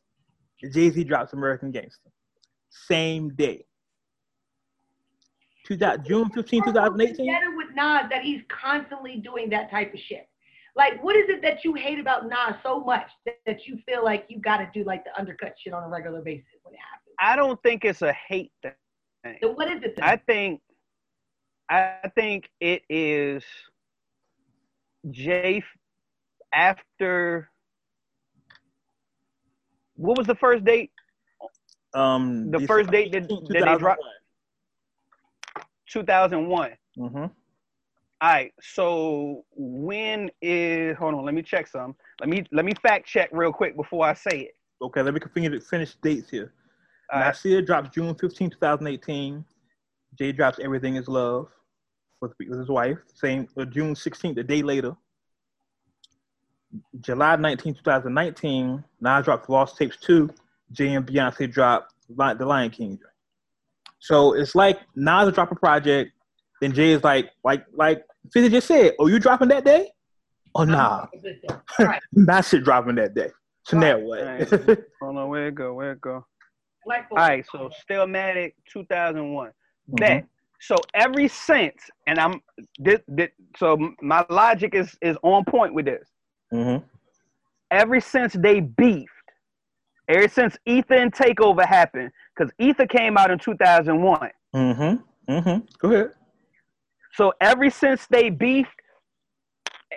Jay-Z drops American Gangster. Same day. June fifteenth, two thousand eighteen. Together with Nas, that he's constantly doing that type of shit. Like, what is it that you hate about Nas so much that, that you feel like you got to do like the undercut shit on a regular basis when it happens? I don't think it's a hate thing. So what is it then? I think, I think it is Jay after. What was the first date? Um, the first date that, that they dropped? two thousand one. Mm-hmm. All right. So when is, hold on, let me check some. Let me let me fact check real quick before I say it. Okay, let me continue to finish dates here. All right. Nasir drops June fifteenth, two thousand eighteen. Jay drops Everything Is Love with, with his wife. Same uh, June sixteenth, a day later. July nineteenth, two thousand nineteen, Nas dropped Lost Tapes two. Jay and Beyonce dropped The Lion King. So it's like Nas will drop a project, then Jay is like, like, like fifty just said, oh, you dropping that day? Oh, nah. Right. Not shit dropping that day. So right. that way. Right. Hold on, where it go, where it go? All right, so Stillmatic, two thousand one. That mm-hmm. so every since, and I'm this, this, so my logic is is on point with this. Mm-hmm. Ever since they beefed, ever since Ether and Takeover happened, because Ether came out in two thousand one. Mm-hmm. Mm-hmm. Go ahead. So ever since they beefed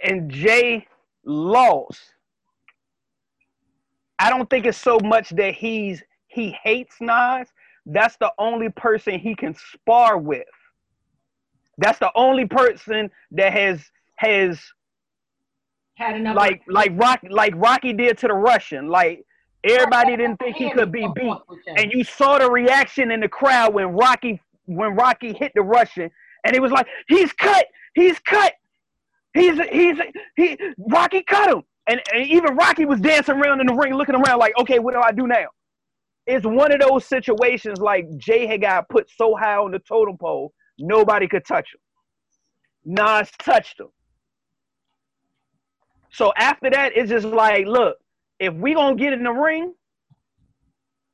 and Jay lost, I don't think it's so much that he's he hates Nas. That's the only person he can spar with. That's the only person that has has had enough. Like like Rock like Rocky did to the Russian. Like everybody didn't think he could be beat, and you saw the reaction in the crowd when Rocky when Rocky hit the Russian, and it was like he's cut, he's cut, he's he's he Rocky cut him, and, and even Rocky was dancing around in the ring, looking around like, okay, what do I do now? It's one of those situations like Jay had got put so high on the totem pole, nobody could touch him. Nas touched him. So after that, it's just like, look, if we gonna get in the ring,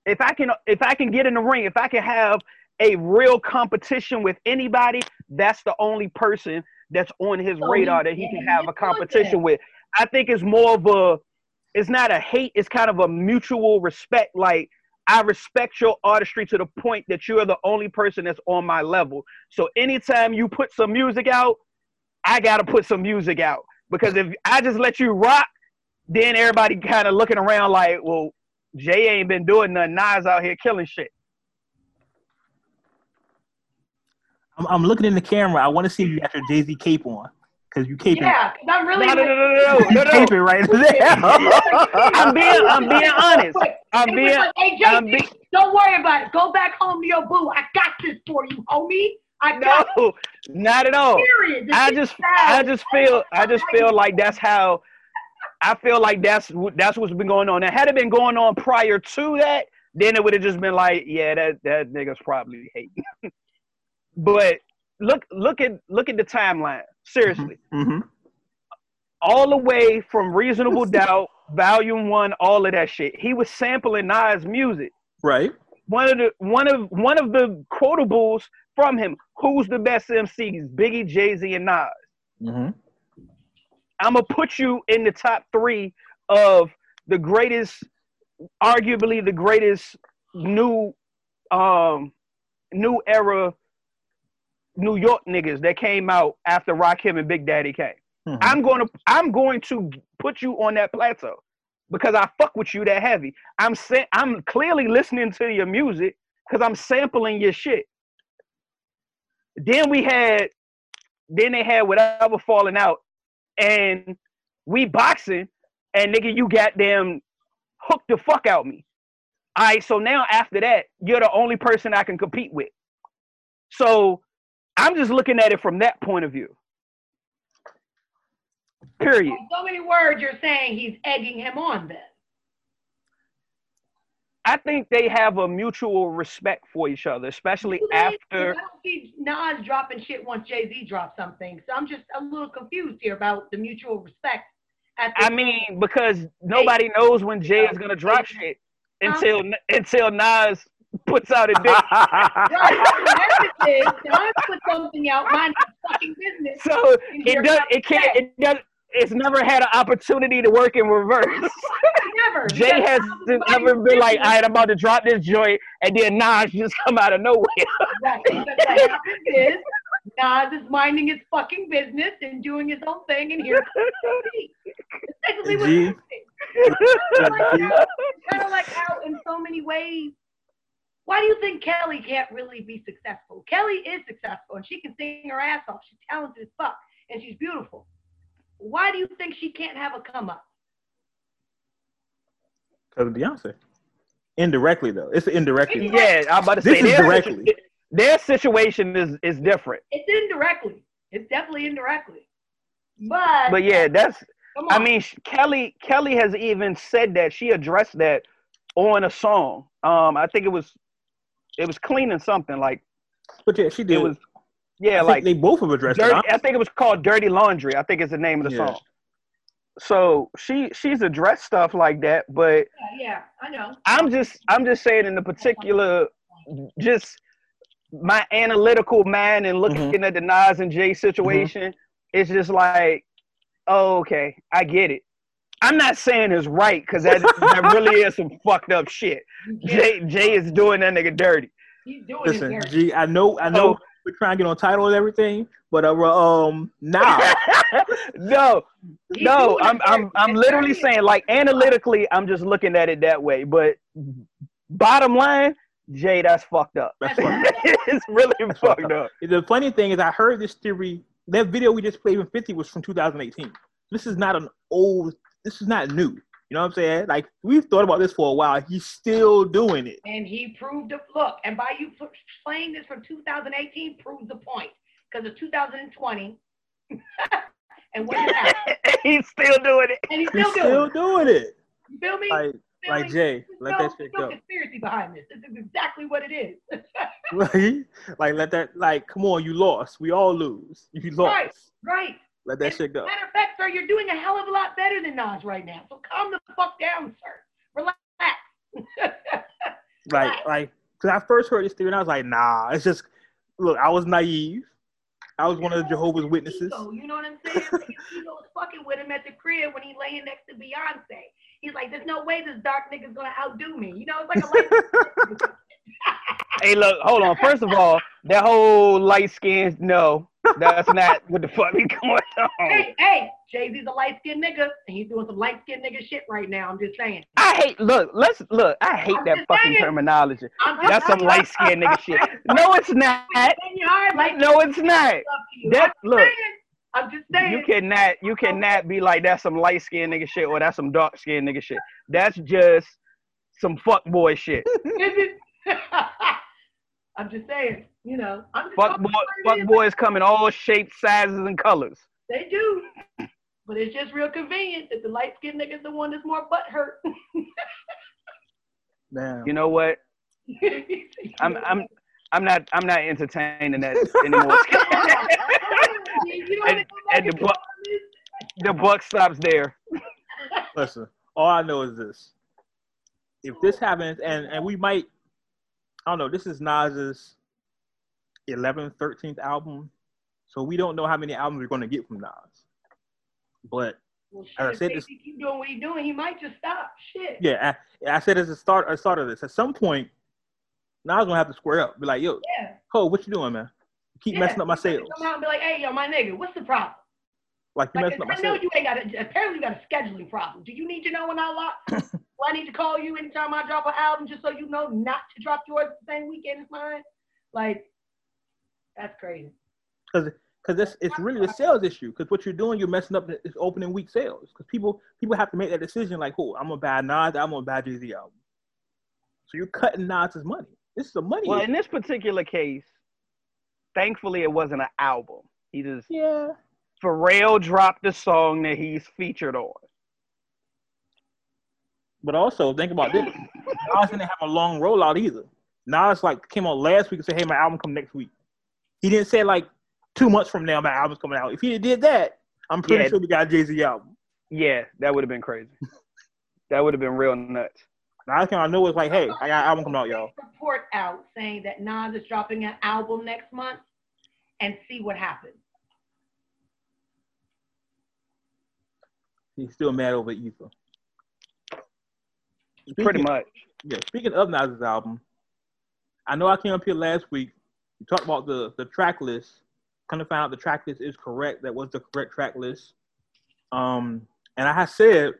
if I can, if I can get in the ring, if I can have a real competition with anybody, that's the only person that's on his so radar that he can have a competition with. I think it's more of a, it's not a hate, it's kind of a mutual respect. Like, I respect your artistry to the point that you're the only person that's on my level. So anytime you put some music out, I got to put some music out. Because if I just let you rock, then everybody kind of looking around like, well, Jay ain't been doing nothing. Nas out here killing shit. I'm, I'm looking in the camera. I want to see if you got your Jay-Z cape on. Because you caping. Yeah, I'm really. No, no, no, no, no, no, no. Caping right there. I'm being, I'm being honest. I'm being, like, hey, Jay, I'm being. Don't worry about it. Go back home to your boo. I got this for you, homie. I got no, this. Not at all. I just, I just feel, I just feel like that's how. I feel like that's that's what's been going on. Now, had it been going on prior to that, then it would have just been like, yeah, that that nigga's probably hating. But look, look at look at the timeline. Seriously, mm-hmm. all the way from Reasonable Doubt, Volume One, all of that shit. He was sampling Nas music. Right. One of the one of one of the quotables from him. Who's the best M Cs? Biggie, Jay-Z, and Nas. Mm-hmm. I'm gonna put you in the top three of the greatest, arguably the greatest new, um, new era New York niggas that came out after Rakim and Big Daddy came. Mm-hmm. I'm going to I'm going to put you on that plateau because I fuck with you that heavy. I'm sa- I'm clearly listening to your music because I'm sampling your shit. Then we had, then they had Whatever Falling Out, and we boxing, and nigga, you goddamn hooked the fuck out me. All right, so now after that, you're the only person I can compete with. So I'm just looking at it from that point of view. Period. So many words you're saying he's egging him on then. I think they have a mutual respect for each other, especially after. I don't see Nas dropping shit once Jay-Z drops something. So I'm just a little confused here about the mutual respect. After I mean, because nobody knows when Jay is going to drop shit until um, until Nas puts out a dick. Right. Nas puts something out, mind your fucking business. So it does. It can't. It does. It's never had an opportunity to work in reverse. Never. Jay has never been like, all right, I'm about to drop this joint, and then Nas just come out of nowhere. Right. What happens is, Nas is minding his fucking business and doing his own thing, and here comes Jay. Essentially what's happening. Kind of like out in so many ways. Why do you think Kelly can't really be successful? Kelly is successful, and she can sing her ass off. She's talented as fuck, and she's beautiful. Why do you think she can't have a come up? Because of Beyonce. Indirectly, though. It's indirectly. Exactly. Yeah, I'm about to this say is their, directly. Situ- their situation is, is different. It's indirectly. It's definitely indirectly. But But yeah, that's I mean Kelly Kelly has even said that she addressed that on a song. Um I think it was it was cleaning something like But yeah, she did. It was, Yeah, I like they both have addressed dirty, it. Honestly. I think it was called "Dirty Laundry." I think is the name of the yeah. song. So she she's addressed stuff like that, but yeah, yeah, I know. I'm just I'm just saying in the particular, just my analytical mind and looking mm-hmm. at the Nas and Jay situation, mm-hmm. it's just like, oh, okay, I get it. I'm not saying it's right because that that really is some fucked up shit. Jay Jay is doing that nigga dirty. He's doing Listen, his dirty. G, I know, I know. So, we're trying to get on Tidal and everything, but uh, um, nah. no, no, I'm I'm I'm literally saying like analytically, I'm just looking at it that way. But bottom line, Jay, that's fucked up. That's fucked up. It's really that's fucked, fucked up. up. The funny thing is, I heard this theory. That video we just played with fifty was from two thousand eighteen. This is not an old. This is not new. You know what I'm saying? Like, we've thought about this for a while. He's still doing it. And he proved the look. And by you playing this from two thousand eighteen proves the point. Because of two thousand twenty. And what happened? He's still doing it. And he's still, he's doing, still it. doing it. You feel me? Like, feel like me? Jay, let no, that shit go. There's no conspiracy behind this. This is exactly what it is. Right? Like, let that, like, come on, you lost. We all lose. You lost. Right, right. Let that As shit go. Matter of fact, sir, you're doing a hell of a lot better than Nas right now. So calm the fuck down, sir. Relax. Like, like, because I first heard this theory and I was like, nah, it's just, look, I was naive. I was you one of the Jehovah's Witnesses. Ego, you know what I'm saying? He was fucking with him at the crib when he laying next to Beyonce. He's like, there's no way this dark nigga's gonna outdo me. You know, it's like a light. Hey, look, hold on. First of all, that whole light skin, no. That's not what the fuck be going on. Hey, hey, Jay-Z's a light-skinned nigga, and he's doing some light-skinned nigga shit right now. I'm just saying. I hate, look, let's, look, I hate I'm that fucking saying. terminology. I'm That's some light-skinned nigga shit. No, it's not. No, it's not. That, look. I'm just saying. You cannot, you cannot be like, that's some light-skinned nigga shit, or that's some dark-skinned nigga shit. That's just some fuckboy shit. I'm just saying, you know. I'm just fuck boy, fuck boys come in all shapes, sizes, and colors. They do. But it's just real convenient that the light-skinned nigga's the one that's more butthurt. Damn. You know what? I'm I'm I'm not I'm not entertaining that anymore. You know and, and the buck the buck stops there. Listen, all I know is this. If this happens, and, and we might I don't know. This is Nas's eleventh, thirteenth album, so we don't know how many albums we're going to get from Nas. But well, shit, I said this. If he keep doing what he's doing, he might just stop. Shit. Yeah, I, I said as a start, a start of this. At some point, Nas gonna have to square up. Be like, yo, yeah. Cole, what you doing, man? keep yeah. messing up my sales. Come out and be like, hey, yo, my nigga, what's the problem? Like, you like messing up my sales. I know you ain't got a, apparently you got a scheduling problem. Do you need to know when I lock? Well, I need to call you anytime I drop an album just so you know not to drop yours the same weekend as mine? Like, that's crazy. Because it's, it's really a sales issue. Because what you're doing, you're messing up the it's opening week sales. Because people people have to make that decision like, oh, I'm going to buy Nas, I'm going to buy Jay-Z album. So you're cutting Nas's money. This is a money Well, issue. In this particular case, thankfully it wasn't an album. He just, yeah. Pharrell dropped the song that he's featured on. But also, think about this. Nas didn't have a long rollout either. Nas like came on last week and said, hey, my album come next week. He didn't say like two months from now my album's coming out. If he did that, I'm pretty yeah. sure we got a Jay-Z album. Yeah, that would have been crazy. That would have been real nuts. Nas came out of nowhere, like, hey, I got an album coming out, y'all. Report out saying that Nas is dropping an album next month and see what happens. He's still mad over Ether. Speaking, Pretty much. Yeah. Speaking of Nas's album, I know I came up here last week. We talked about the, the track list. Kind of found out the track list is correct. That was the correct track list. Um, and I said,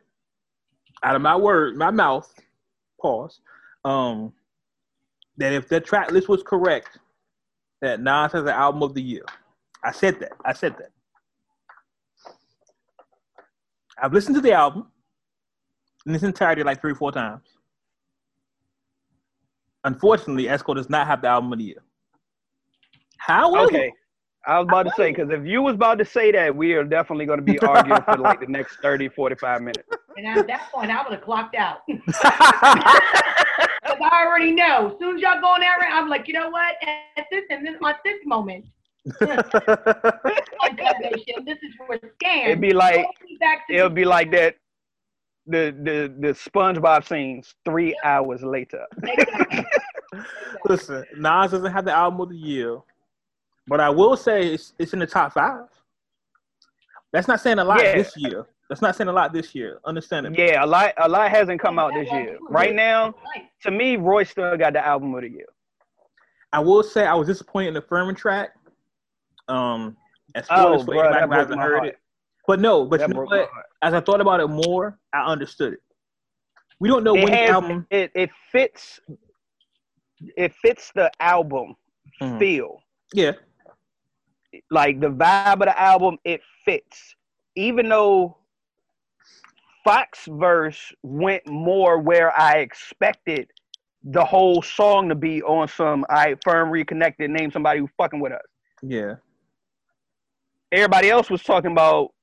out of my word, my mouth, pause, um, that if that track list was correct, that Nas has an album of the year. I said that. I said that. I've listened to the album in its entirety like three or four times. Unfortunately, Esco does not have the album of the year. However, okay, I was about I to say, because if you was about to say that, we are definitely going to be arguing for like the next thirty, forty-five minutes. And at that point, I would have clocked out. Because I already know. As soon as y'all go on that rant, I'm like, you know what? At this and this is my fifth moment. This is for a scam. It'd be like, it'll be like that. The, the the SpongeBob scenes three hours later. Listen, Nas doesn't have the album of the year, but I will say it's, it's in the top five. That's not saying a lot yeah. this year. That's not saying a lot this year. Understand it? Yeah, a lot a lot hasn't come out this year. Right now, to me, Roy still got the album of the year. I will say I was disappointed in the Furman track. Um, as far oh, as bro, anybody who hasn't heard heart. it. But no, but you know what? As I thought about it more, I understood it. We don't know it when has, the album it, it fits. It fits the album mm-hmm. feel. Yeah, like the vibe of the album, it fits. Even though Fox's verse went more where I expected the whole song to be on some I firm reconnected, name somebody who's fucking with us. Yeah. Everybody else was talking about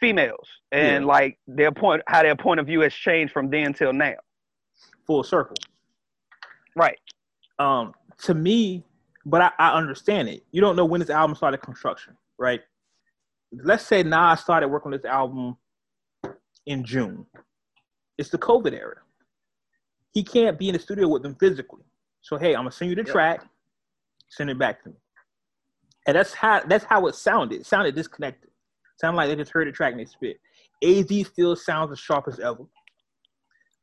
females and yeah. like their point, how their point of view has changed from then till now. Full circle, right? Um, to me, but I, I understand it. You don't know when this album started construction, right? Let's say Nas started working on this album in June. It's the COVID era. He can't be in the studio with them physically. So hey, I'm gonna send you the yep. track. Send it back to me. And that's how that's how it sounded. It sounded disconnected. Sound like they just heard the track and they spit. A Z still sounds as sharp as ever.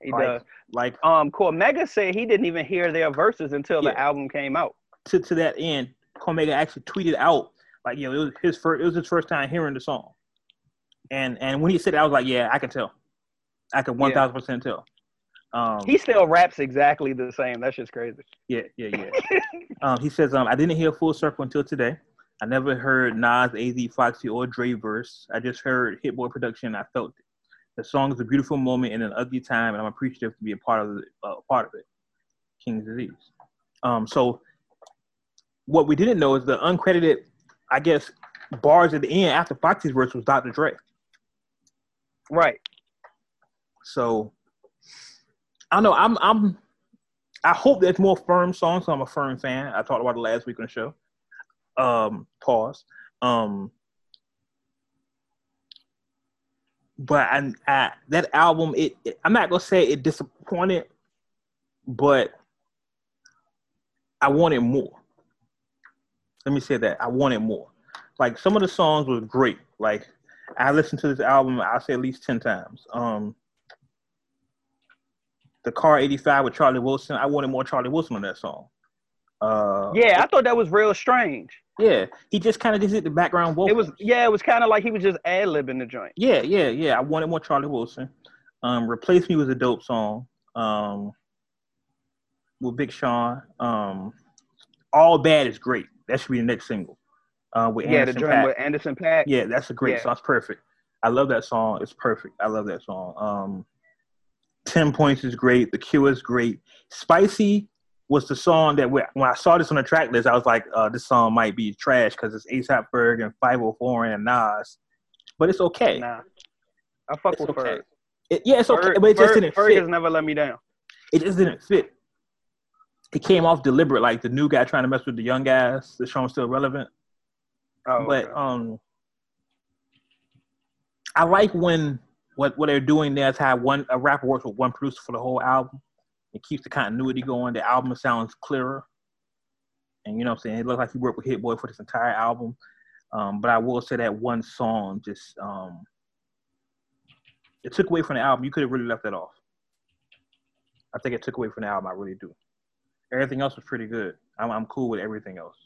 He like, does. Like um, Cormega said he didn't even hear their verses until yeah. the album came out. To to that end, Cormega actually tweeted out like, you know, it was his first. It was his first time hearing the song. And and when he said it, I was like, yeah, I can tell. I can one thousand yeah. percent tell. Um, he still raps exactly the same. That's just crazy. Yeah, yeah, yeah. um, he says, um, I didn't hear Full Circle until today. I never heard Nas, A Z, Foxy, or Dre verse. I just heard Hit Boy production. And I felt it. The song is a beautiful moment in an ugly time, and I'm appreciative to be a part of it. Uh, part of it. King's Disease. Um, so what we didn't know is the uncredited, I guess, bars at the end after Foxy's verse was Doctor Dre. Right. So I know I'm. I'm. I hope there's more Firm songs. So I'm a Firm fan. I talked about it last week on the show. Um, pause. Um, but I, I that album. It, it. I'm not gonna say it disappointed, but I wanted more. Let me say that I wanted more. Like some of the songs were great. Like I listened to this album. I'll say at least ten times. Um. The Car eighty-five with Charlie Wilson. I wanted more Charlie Wilson on that song. Uh, yeah, I thought that was real strange. Yeah, he just kind of just hit the background vocals. It was, yeah, it was kind of like he was just ad-libbing the joint. Yeah, yeah, yeah. I wanted more Charlie Wilson. Um, Replace Me was a dope song. Um, with Big Sean. Um, All Bad is great. That should be the next single. Uh, with yeah, Anderson the joint Paak. with Anderson Paak. Yeah, that's a great yeah. song. It's perfect. I love that song. It's perfect. I love that song. Um, Ten Points is great. The Cure is great. Spicy was the song that when I saw this on the track list, I was like, uh, this song might be trash because it's A$AP Ferg and five oh four and Nas. But it's okay. Nah. I fuck it's with okay. Ferg. It, yeah, it's okay, Ferg, but it just Ferg, didn't Ferg fit. Ferg has never let me down. It just didn't fit. It came off deliberate, like the new guy trying to mess with the young guys. The show's still relevant. Oh, but okay. um, I like when what, what they're doing there is how one, a rapper works with one producer for the whole album. It keeps the continuity going. The album sounds clearer. And you know what I'm saying? It looks like he worked with Hit Boy for this entire album. Um, but I will say that one song just, um, it took away from the album. You could have really left that off. I think it took away from the album. I really do. Everything else was pretty good. I'm, I'm cool with everything else.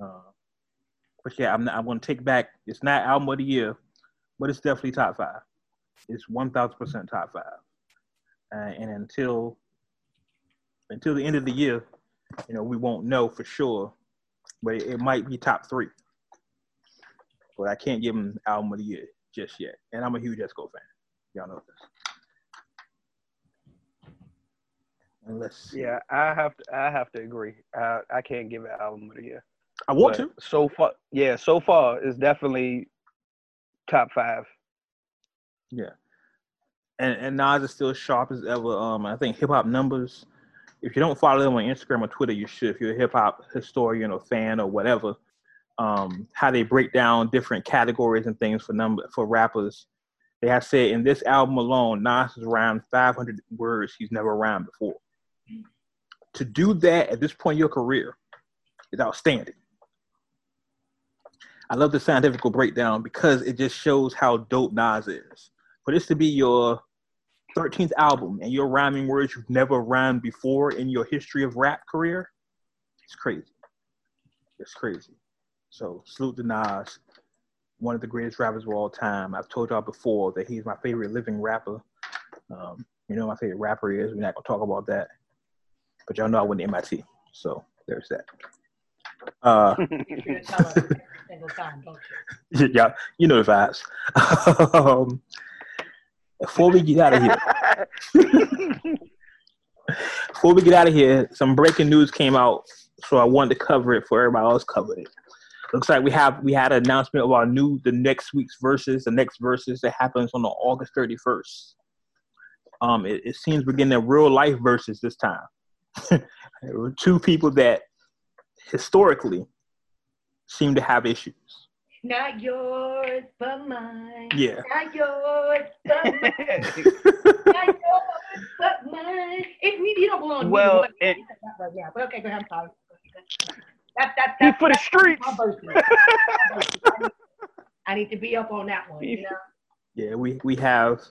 Uh, but yeah, I'm, not, I'm going to take back. It's not album of the year, but it's definitely top five. It's one thousand percent top five. Uh, and until until the end of the year, you know, we won't know for sure, but it, it might be top three. But I can't give him album of the year just yet. And I'm a huge Esco fan. Y'all know this. And let's see. Yeah, I have to. I have to agree. I, I can't give an album of the year. I want but to. So far, yeah. So far, it's definitely top five. Yeah. And, and Nas is still sharp as ever. Um, I think Hip Hop Numbers, if you don't follow them on Instagram or Twitter, you should. If you're a hip hop historian or fan or whatever, um, how they break down different categories and things for number for rappers. They have said in this album alone, Nas has rhymed five hundred words he's never rhymed before. To do that at this point in your career is outstanding. I love the scientific breakdown because it just shows how dope Nas is. For this to be your thirteenth album and you're rhyming words you've never rhymed before in your history of rap career, it's crazy. It's crazy. So salute to Nas, one of the greatest rappers of all time. I've told y'all before that he's my favorite living rapper. Um, you know who my favorite rapper is. We're not going to talk about that. But y'all know I went to M I T. So there's that. Uh, you're going to tell us every single time, don't you? Yeah, you know the vibes. um, Before we get out of here, before we get out of here, some breaking news came out, so I wanted to cover it before everybody else covered it. Looks like we have we had an announcement of our new the next week's verses, the next verses that happens on August thirty-first. Um, it, it seems we're getting a real life verses this time. There were two people that historically seem to have issues. Not yours, but mine. Yeah. Not yours, but mine. Not yours, but mine. It, you don't belong. Well, to it, right now, but okay, go ahead. I'm sorry. That, that, that, for the streets. I need to be up on that one. You know? Yeah, we we have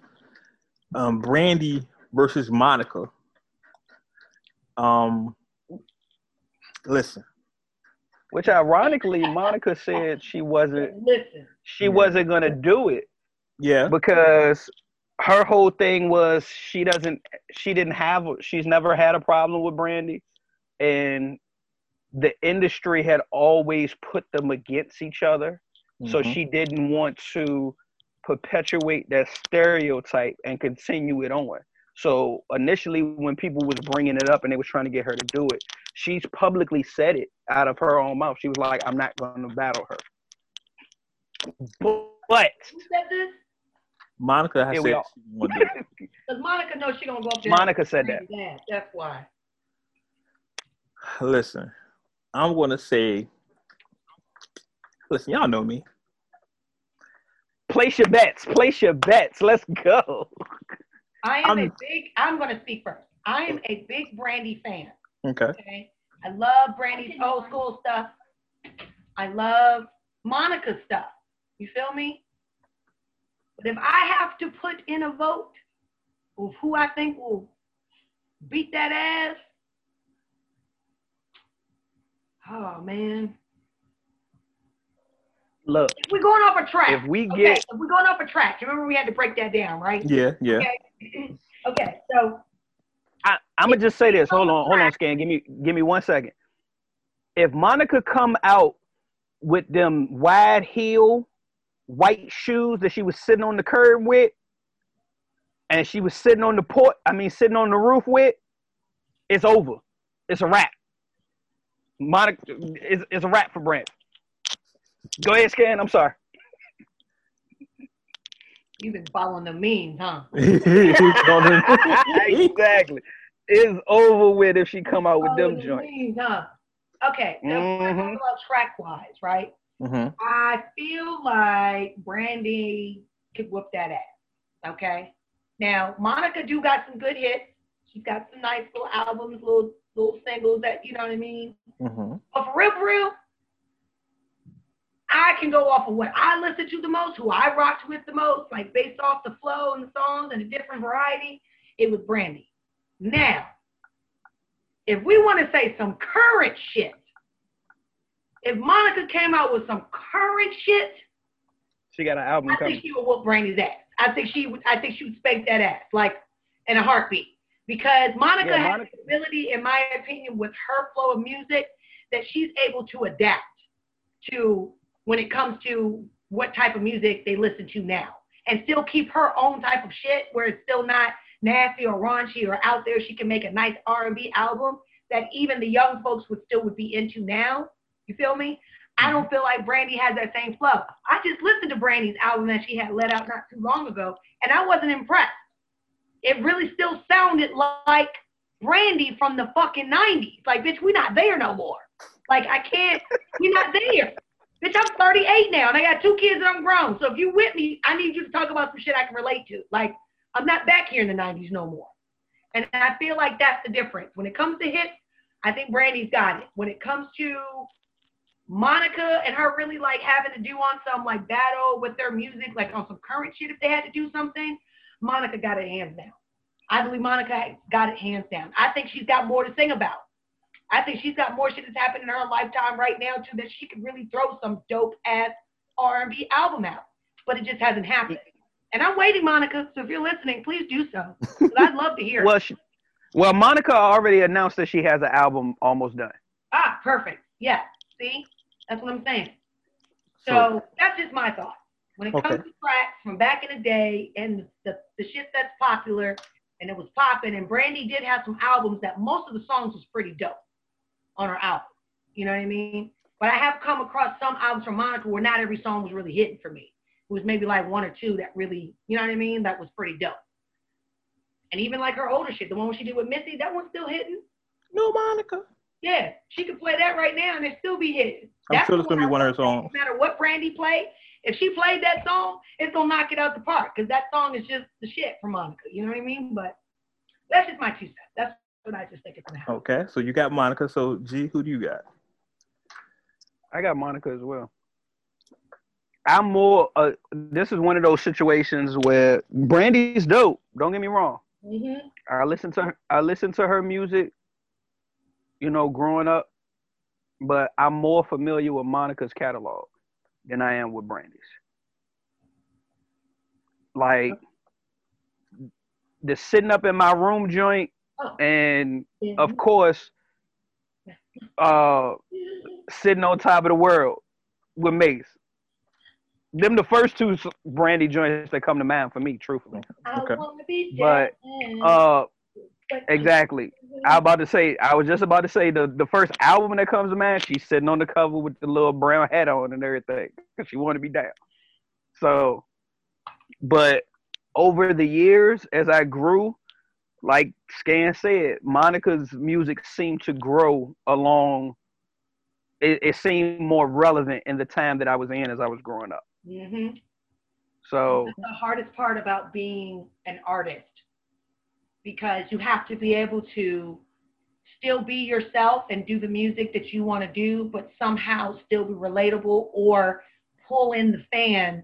um, Brandy versus Monica. Um, listen. Which ironically, Monica said she wasn't she wasn't gonna do it. Yeah. Because her whole thing was she doesn't she didn't have she's never had a problem with Brandy, and the industry had always put them against each other. Mm-hmm. So she didn't want to perpetuate that stereotype and continue it on. So initially, when people was bringing it up and they was trying to get her to do it, she's publicly said it out of her own mouth. She was like, "I'm not going to battle her." But who said this? Monica has said she won't do it. Because Monica knows she gonna go up there. Monica said that. that. That's why. Listen, I'm gonna say. Listen, y'all know me. Place your bets. Place your bets. Let's go. I am I'm, a big, I'm going to speak first. I am a big Brandy fan. Okay. okay? I love Brandy's old school stuff. I love Monica's stuff. You feel me? But if I have to put in a vote of who I think will beat that ass, Oh man. Look. If we're going off a track. If we get okay, if we're going off a track. Remember we had to break that down, right? Yeah, yeah. Okay, okay so I, I'm gonna just say this. Hold on, hold on, Scan. Give me give me one second. If Monica come out with them wide heel white shoes that she was sitting on the curb with, and she was sitting on the port, I mean sitting on the roof with, it's over. It's a wrap. Monica, it's, it's a wrap for Brandy. Go ahead, Scan. I'm sorry. You've been following the memes, huh? Exactly. It's over with if she come out with following them the joints. Memes, huh? Okay. Now mm-hmm. We're about track-wise, right? Mm-hmm. I feel like Brandy could whoop that ass. Okay? Now, Monica do got some good hits. She's got some nice little albums, little little singles that, you know what I mean? Mm-hmm. But for real, for real, I can go off of what I listen to the most, who I rocked with the most, like based off the flow and the songs and the different variety, it was Brandy. Now, if we want to say some current shit, if Monica came out with some current shit, she got an album I coming. think she would whoop Brandy's ass. I think she would, I think she would spank that ass, like in a heartbeat. Because Monica yeah, Monica. has the ability, in my opinion, with her flow of music, that she's able to adapt to when it comes to what type of music they listen to now, and still keep her own type of shit where it's still not nasty or raunchy or out there. She can make a nice R and B album that even the young folks would still would be into now. You feel me? I don't feel like Brandy has that same flow. I just listened to Brandy's album that she had let out not too long ago, and I wasn't impressed. It really still sounded like Brandy from the fucking nineties. Like, bitch, we're not there no more. Like, I can't, we're not there. Bitch, I'm thirty-eight now, and I got two kids and I'm grown. So if you with me, I need you to talk about some shit I can relate to. Like, I'm not back here in the nineties no more. And I feel like that's the difference. When it comes to hits, I think Brandy's got it. When it comes to Monica and her really, like, having to do on some, like, battle with their music, like, on some current shit if they had to do something, Monica got it hands down. I believe Monica got it hands down. I think she's got more to sing about. I think she's got more shit that's happened in her lifetime right now, too, that she could really throw some dope-ass R and B album out. But it just hasn't happened. And I'm waiting, Monica. So if you're listening, please do so. I'd love to hear it. Well, she, well, Monica already announced that she has an album almost done. Ah, perfect. Yeah. See? That's what I'm saying. So, so that's just my thought. When it okay. comes to tracks from back in the day and the, the shit that's popular and it was popping, and Brandy did have some albums that most of the songs was pretty dope on her album, you know what I mean? But I have come across some albums from Monica where not every song was really hitting for me. It was maybe like one or two that really, you know what I mean, that was pretty dope. And even like her older shit, the one she did with Missy, that one's still hitting. No, Monica. Yeah, she could play that right now and it still be hitting. I'm That's sure it's gonna be one of her songs. No matter what Brandy played, if she played that song, it's gonna knock it out the park, because that song is just the shit for Monica, you know what I mean? But that's just my two cents. That's what I just think it's gonna happen. Okay, so you got Monica. So G, who do you got? I got Monica as well. I'm more. Uh, this is one of those situations where Brandy's dope. Don't get me wrong. Mm-hmm. I listen to her, I listen to her music, you know, growing up, but I'm more familiar with Monica's catalog than I am with Brandy's. Like the sitting up in my room joint. And of course, uh, sitting on top of the world with Mace. Them the first two Brandy joints that come to mind for me, truthfully. Okay. But uh, exactly, I about to say, I was just about to say the, the first album that comes to mind, she's sitting on the cover with the little brown hat on and everything, because she wanted to be down. So, but over the years, as I grew, like Scan said, Monica's music seemed to grow along. It, it seemed more relevant in the time that I was in as I was growing up. Mm-hmm. So that's the hardest part about being an artist, because you have to be able to still be yourself and do the music that you want to do, but somehow still be relatable or pull in the fans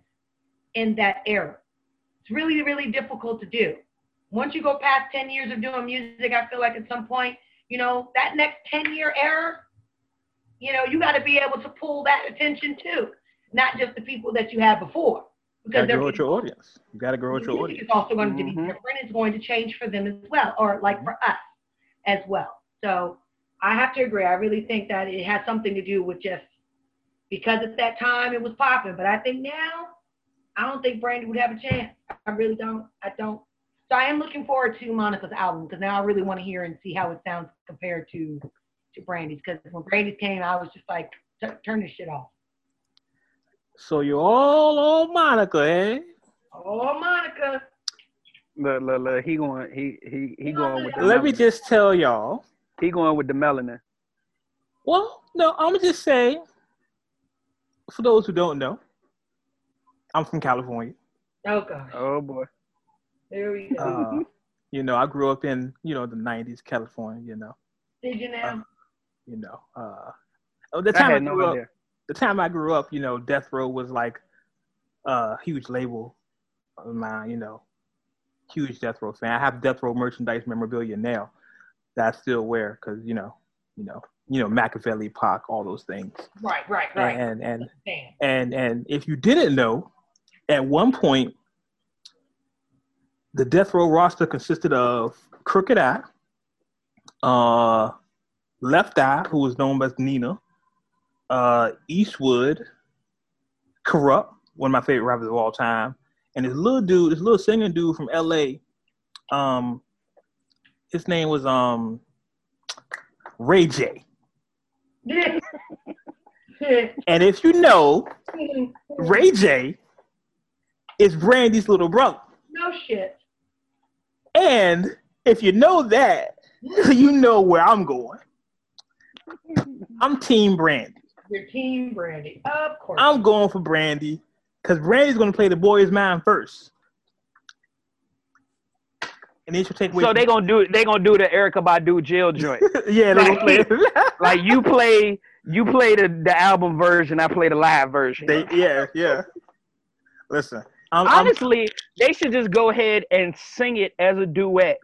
in that era. It's really, really difficult to do. Once you go past ten years of doing music, I feel like at some point, you know, that next ten-year era, You know, you got to be able to pull that attention too, not just the people that you had before. Because you got to grow at your audience. You got to grow at your audience. It's also going to be different. It's going to change for them as well, or like for us as well. So I have to agree. I really think that it has something to do with just because at that time it was popping. But I think now, I don't think Brandy would have a chance. I really don't. I don't. So I am looking forward to Monica's album because now I really want to hear and see how it sounds compared to to Brandy's. Because when Brandy came, I was just like, turn this shit off. So you're all on Monica, eh? Oh, Monica. Look, look, look. He going. He he he going with. The Let melanin. me just tell y'all. He going with the melanin. Well, no, I'm just saying. For those who don't know, I'm from California. Oh gosh. Oh boy. There we go. Uh, you know, I grew up in you know the nineties, California. You know. Did you now? Uh, you know. Uh, the time I, I grew no up. Idea. The time I grew up, you know, Death Row was like a huge label of mine, you know, huge Death Row fan. I have Death Row merchandise memorabilia now that I still wear because, you know, you know, you know, Machiavelli, Pac, all those things. Right, right, right. And and, and and and if you didn't know, at one point, the Death Row roster consisted of Crooked Eye, uh, Left Eye, who was known as Nina, Uh, Eastwood, Corrupt, one of my favorite rappers of all time, and this little dude, this little singing dude from L A, um, his name was um, Ray J. And if you know, Ray J is Brandy's little brother. No shit. And if you know that, you know where I'm going. I'm Team Brandy. Your team, Brandy. Of course. I'm going for Brandy because Brandy's going to play the boy's mind first, and then she'll take away. So they're gonna do they gonna do the Erykah Badu jail joint. Yeah, they're like, gonna play. Like you play you play the, the album version, I play the live version. They, yeah, yeah. Listen, I'm, honestly, I'm, they should just go ahead and sing it as a duet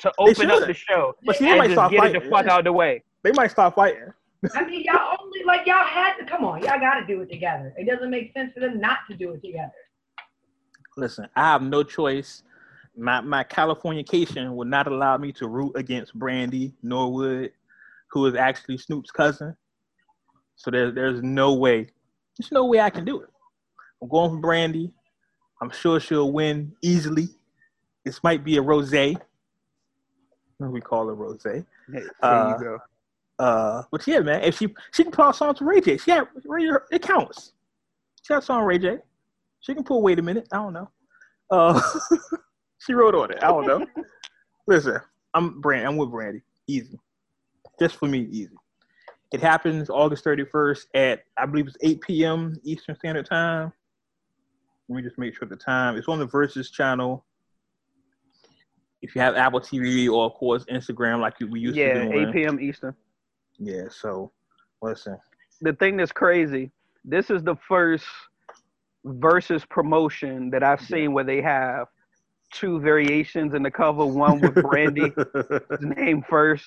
to open up the show. But see, they might stop fighting. Get it the fuck out of the way. They might stop fighting. I mean, y'all only, like, y'all had to, come on, y'all got to do it together. It doesn't make sense for them not to do it together. Listen, I have no choice. My my Californication will not allow me to root against Brandy Norwood, who is actually Snoop's cousin. So there's, there's no way. There's no way I can do it. I'm going for Brandy. I'm sure she'll win easily. This might be a rosé. We call it rosé. Hey, there uh, you go. Uh, but yeah, man, if she she can pull a song to Ray J, she had it counts. She had a song Ray J. She can pull. Wait a minute, I don't know. Uh, she wrote on it. I don't know. Listen, I'm Brandy. I'm with Brandy. Easy, just for me, easy. It happens August thirty-first at I believe it's eight p.m. Eastern Standard Time. Let me just make sure the time. It's on the Versus channel. If you have Apple T V or of course Instagram, like we used yeah, to do. Yeah, eight p.m. Eastern. Yeah, so listen. The thing that's crazy, this is the first Versus promotion that I've seen where they have two variations in the cover, one with Brandy's name first,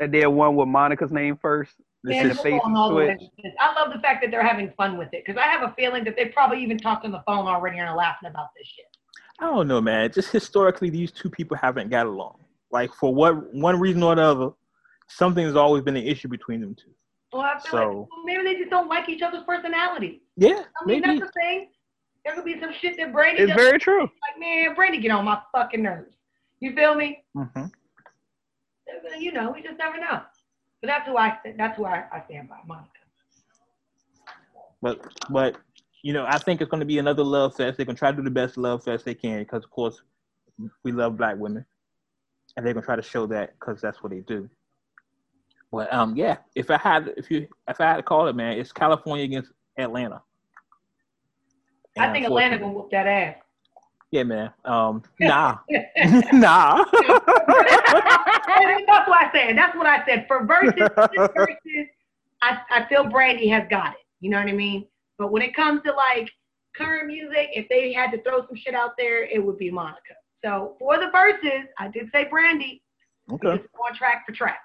and then one with Monica's name first. And this is face switch. I love the fact that they're having fun with it, because I have a feeling that they probably even talked on the phone already and are laughing about this shit. I don't know, man. Just historically, these two people haven't got along. Like, for what one reason or another, something's always been an issue between them two. Well, I feel so, like maybe they just don't like each other's personality. Yeah, I mean, maybe. That's the thing. There could be some shit that Brandy does. It's very true. Like, man, Brandy get on my fucking nerves. You feel me? Mm-hmm. You know, we just never know. But that's who I, that's who I, I stand by, Monica. But, but, you know, I think it's going to be another love fest. They're going to try to do the best love fest they can because, of course, we love black women. And they're going to try to show that because that's what they do. But um, yeah, if I had if you if I had to call it, man, it's California against Atlanta. And I think Atlanta gonna whoop that ass. Yeah, man. Um, nah, nah. That's what I said. That's what I said. For versus, versus, I I feel Brandy has got it. You know what I mean? But when it comes to like current music, if they had to throw some shit out there, it would be Monica. So for the verses, I did say Brandy. Okay. It's on track for track.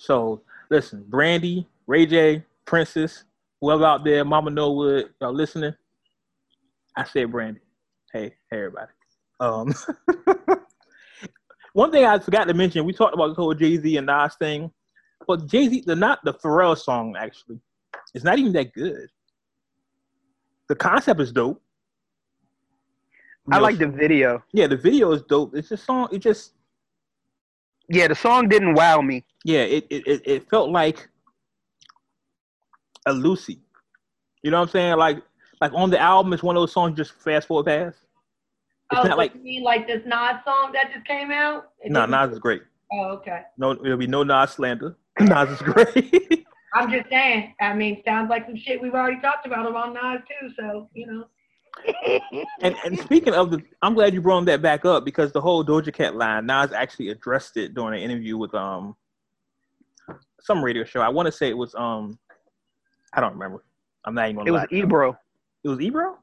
So Listen, Brandy, Ray J, Princess, whoever out there, Mama Norwood, y'all listening? I said Brandy. Hey, hey everybody. Um, one thing I forgot to mention, we talked about the whole Jay-Z and Nas thing, but Jay-Z, the not the Pharrell song actually, it's not even that good. The concept is dope. I no, like the video. Yeah, the video is dope. It's just song. It just. Yeah, the song didn't wow me. Yeah, it it it felt like a Lucy. You know what I'm saying? Like like on the album, it's one of those songs just fast forward past. It's oh, not like you mean like this Nas song that just came out? No, nah, Nas is great. Oh, okay. No, there'll be no Nas slander. Nas is great. I'm just saying. I mean, sounds like some shit we've already talked about about Nas too. So you know. and, and speaking of the, I'm glad you brought that back up because the whole Doja Cat line, Nas actually addressed it during an interview with um some radio show. I want to say it was um I don't remember. I'm not even gonna. It lie was to Ebro. Him. It was Ebro.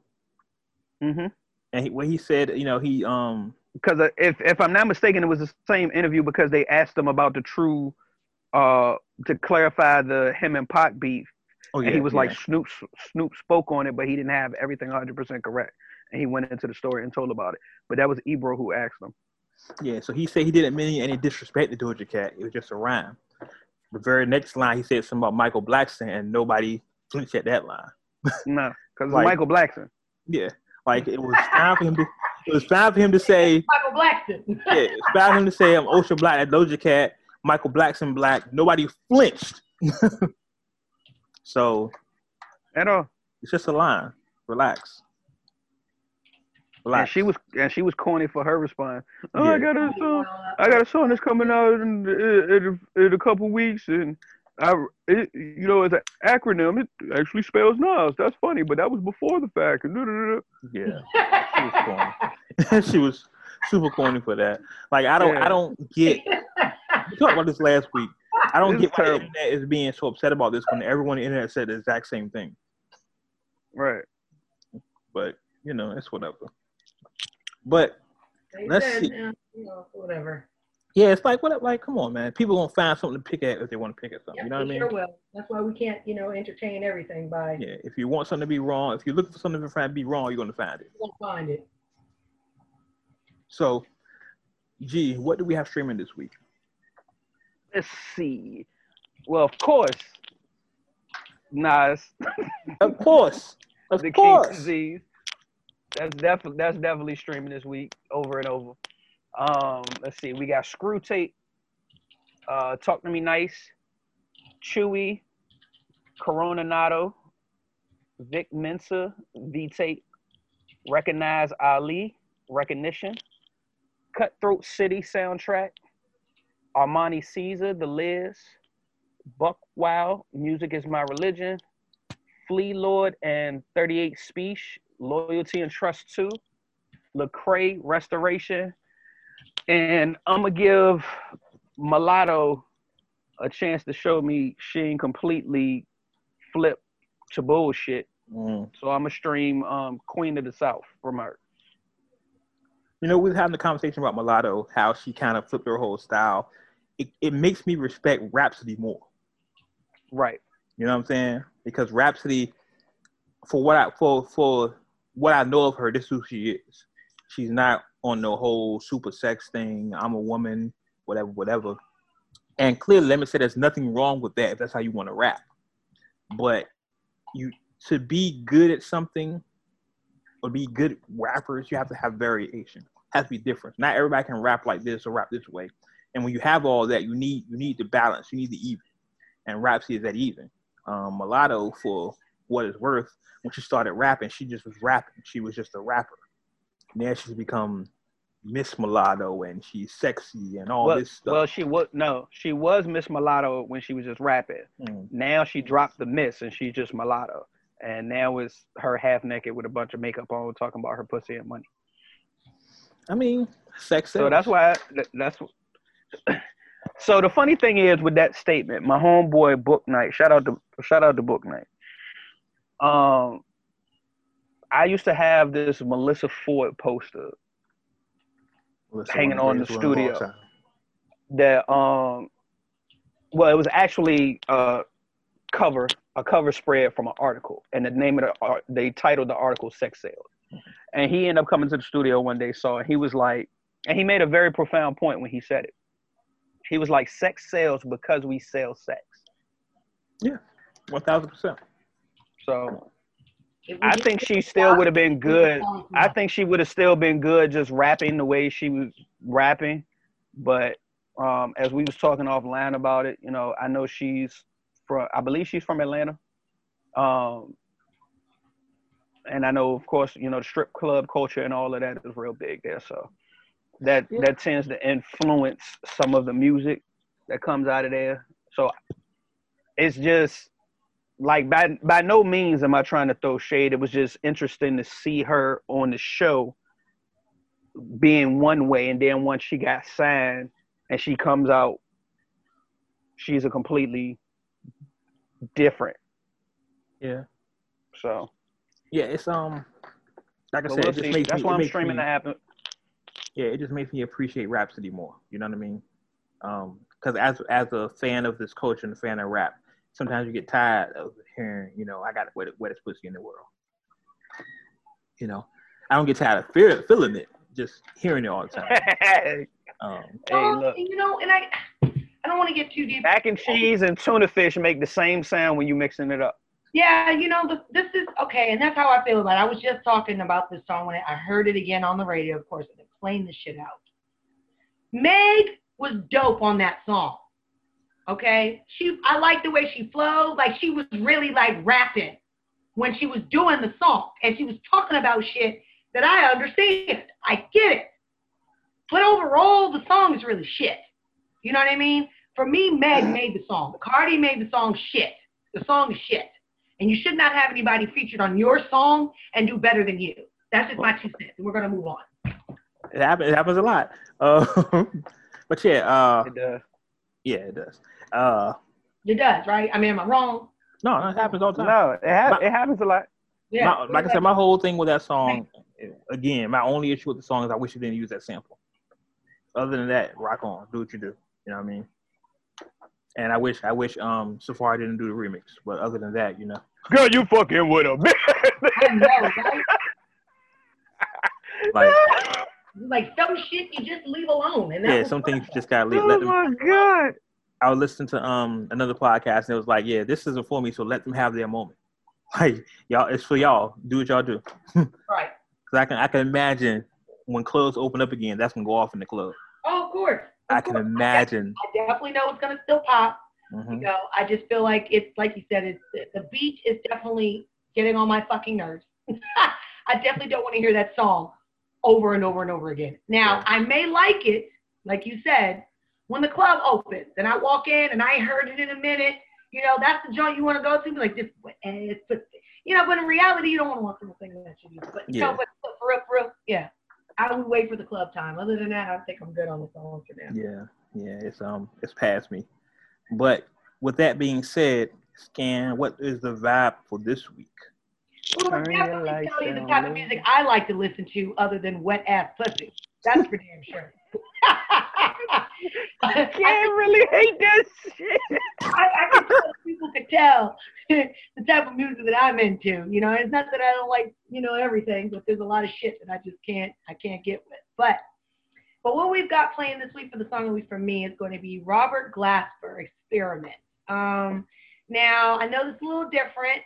Mm-hmm. And he, when he said, you know, he um because if if I'm not mistaken, it was the same interview because they asked him about the true uh to clarify the him and Pac beef. Oh, yeah, and he was yeah. like, Snoop Snoop spoke on it, but he didn't have everything one hundred percent correct. And he went into the story and told about it. But that was Ebro who asked him. Yeah, so he said he didn't mean any disrespect to Doja Cat. It was just a rhyme. The very next line, he said something about Michael Blackson, and nobody flinched at that line. No, because like, Michael Blackson. Yeah, like it was time for him to it was time for him to say Michael Blackson. Yeah, it was time for him to say I'm Osha Black at Doja Cat, Michael Blackson Black. Nobody flinched. So, at all, it's just a line. Relax. Relax. And she was, and she was corny for her response. Oh, yeah. I got a song. I got a song that's coming out in, in, in a couple weeks, and I, it, you know, it's an acronym. It actually spells Nas. That's funny, but that was before the fact. And yeah, she was corny. She was super corny for that. Like I don't, yeah. I don't get. We talked about this last week. I don't this get why the internet is being so upset about this when everyone on the internet said the exact same thing. Right. But, you know, it's whatever. But they let's said, see. You know, whatever. Yeah, it's like, what? Like, come on, man. People going to find something to pick at if they want to pick at something. Yeah, you know what I mean? Sure will. That's why we can't, you know, entertain everything by... Yeah, if you want something to be wrong, if you're looking for something to be wrong, you're going to find it. You're going to find it. So, G, what do we have streaming this week? Let's see. Well, of course, Nas. Of course, of the course. King's Disease. That's definitely that's definitely streaming this week, over and over. Um, let's see. We got Screw Tape, uh, Talk to Me Nice, Chewy, Coronado, Vic Mensa, V Tape, Recognize Ali, Recognition, Cutthroat City soundtrack. Armani Caesar, The Liz, Buck Wow, Music Is My Religion, Flea Lord and thirty-eight Speech, Loyalty and Trust two, Lecrae, Restoration, and I'ma give Mulatto a chance to show me she ain't completely flip to bullshit. Mm. So I'ma stream um, Queen of the South from her. You know, we were having a conversation about Mulatto, how she kind of flipped her whole style. It it makes me respect Rhapsody more. Right. You know what I'm saying? Because Rhapsody, for what I for for what I know of her, this is who she is. She's not on the whole super sex thing, I'm a woman, whatever, whatever. And clearly, let me say there's nothing wrong with that if that's how you want to rap. But you to be good at something or be good rappers, you have to have variation. It has to be different. Not everybody can rap like this or rap this way. And when you have all that, you need you need the balance. You need the even. And Rhapsody is that even. Um, Mulatto, for what it's worth, when she started rapping, she just was rapping. She was just a rapper. Now she's become Miss Mulatto, and she's sexy and all well, this stuff. Well, she was no, she was Miss Mulatto when she was just rapping. Mm. Now she dropped the Miss, and she's just Mulatto. And now it's her half naked with a bunch of makeup on, talking about her pussy and money. I mean, sex. So that's why. I, that's. So the funny thing is with that statement, my homeboy Book Night. Shout out to shout out to Book Night. Um, I used to have this Melissa Ford poster Melissa hanging on the studio. That um, Well, it was actually uh, cover a cover spread from an article, and the name of the art, they titled the article "Sex Sales." And he ended up coming to the studio one day, saw it. He was like, and he made a very profound point when he said it. He was like, "Sex sells because we sell sex." Yeah, one thousand percent. So, I think she still would have been good. I think she would have still been good just rapping the way she was rapping, but. Um, as we was talking offline about it, you know, I know she's from, I believe she's from Atlanta. Um, and I know, of course, you know, the strip club culture and all of that is real big there. So that, yeah. that tends to influence some of the music that comes out of there. So it's just like, by, by no means am I trying to throw shade. It was just interesting to see her on the show being one way. And then once she got signed, and she comes out, she's a completely different. Yeah. So. Yeah, it's, um, like I said, we'll it just makes that's me, why I'm streaming me, to happen. Yeah, it just makes me appreciate Rhapsody more. You know what I mean? Um, because as as a fan of this culture and a fan of rap, sometimes you get tired of hearing, you know, I got the wettest pussy in the world. You know? I don't get tired of fear, feeling it, just hearing it all the time. Um, well, hey, look. You know, and I, I don't want to get too deep. Mac and cheese and tuna fish make the same sound when you're mixing it up. Yeah, you know, the, this is okay, and that's how I feel about it. I was just talking about this song when I heard it again on the radio, of course, and it played the shit out. Meg was dope on that song. Okay, she, I like the way she flowed. Like she was really like rapping when she was doing the song, and she was talking about shit that I understand. I get it. But overall, the song is really shit. You know what I mean? For me, Meg made the song. Cardi made the song shit. The song is shit. And you should not have anybody featured on your song and do better than you. That's just my two cents. We're going to move on. It happens, it happens a lot. Uh, but yeah. Uh, it does. Yeah, it does. Uh, it does, right? I mean, am I wrong? No, no, it happens all the time. No, it, ha- my, it happens a lot. Yeah. My, like I said, my whole thing with that song, again, my only issue with the song is I wish you didn't use that sample. Other than that, rock on, do what you do. You know what I mean? And I wish, I wish, um, Safari didn't do the remix. But other than that, you know. Girl, you fucking with him. I know, right? Like, like some shit you just leave alone. And yeah, some things you just gotta leave. Oh let them, my god! I was listening to um another podcast and it was like, yeah, this isn't for me, so let them have their moment. Like y'all, it's for y'all. Do what y'all do. Right. Because I can, I can imagine when clubs open up again, that's gonna go off in the club. Oh, of course. Of I can course. imagine. I definitely know it's going to still pop. Mm-hmm. You know, I just feel like it's, like you said, it's, the beat is definitely getting on my fucking nerves. I definitely don't want to hear that song over and over and over again. Now, yeah. I may like it, like you said, when the club opens and I walk in and I ain't heard it in a minute. You know, that's the joint you want to go to. Like, this, you know, but in reality, you don't want to walk through the thing that you do. But, yeah. no, but for real, for real, yeah. I would wait for the club time. Other than that, I think I'm good on the phone for now. Yeah, yeah, it's um, it's past me. But with that being said, Scan, what is the vibe for this week? Well, I definitely like tell you the type of music I like to listen to, other than Wet Ass Pussy. That's for damn sure. I can't really hate this shit. I, I can tell people could tell the type of music that I'm into. You know, it's not that I don't like, you know, everything, but there's a lot of shit that I just can't, I can't get with. But, but what we've got playing this week for the song of the week for me is going to be Robert Glasper, Experiment. Um, now I know this is a little different.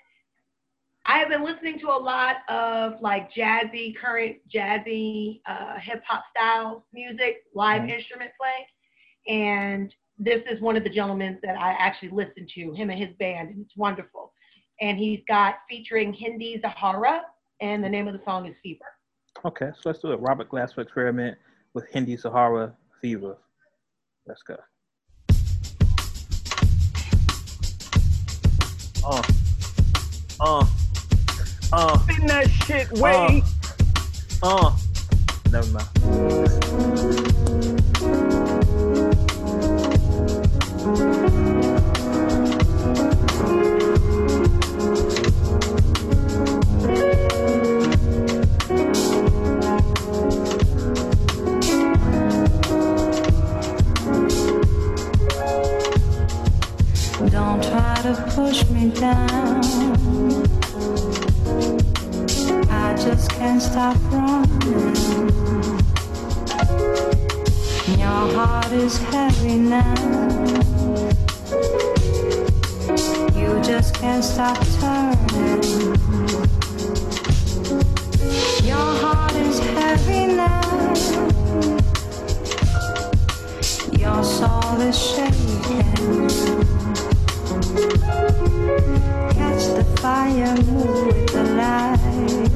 I have been listening to a lot of like jazzy, current jazzy, uh, hip hop style music, live mm-hmm. instrument play. And this is one of the gentlemen that I actually listen to, him and his band, and it's wonderful. And he's got featuring Hindi Zahra, and the name of the song is Fever. Okay, so let's do it. Robert Glasper Experiment with Hindi Zahra, Fever. Let's go. Uh, uh, uh. Spin that shit, wait. Uh, uh. Never mind. Don't try to push me down. I just can't stop running. Your heart is heavy now. You just can't stop turning. Your heart is heavy now. Your soul is shaking. Catch the fire, move with the light.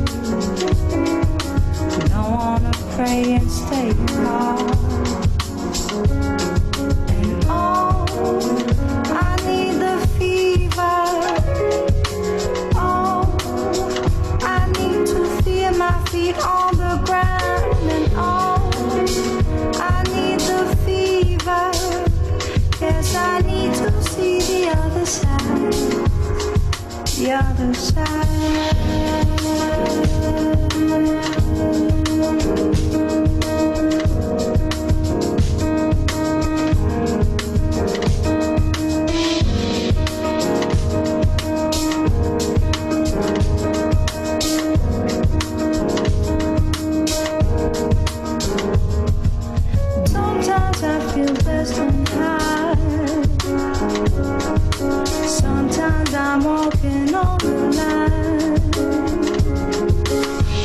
Don't wanna pray and stay calm. And oh, I need the fever. Oh, I need to feel my feet on the ground. And oh, I need the fever. Yes, I need to see the other side. The other side. Sometimes I feel blessed and high. Sometimes I'm walking.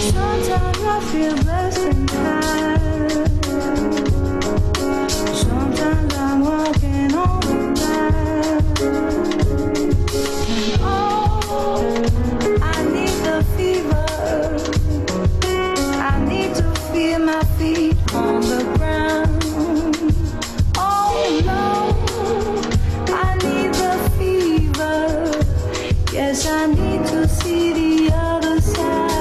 Sometimes I feel blessed and high. Sometimes I'm walking on the line. Oh, I need the fever. I need to feel my feet on the ground. Oh no, I need the fever. Yes, I need to see the other side.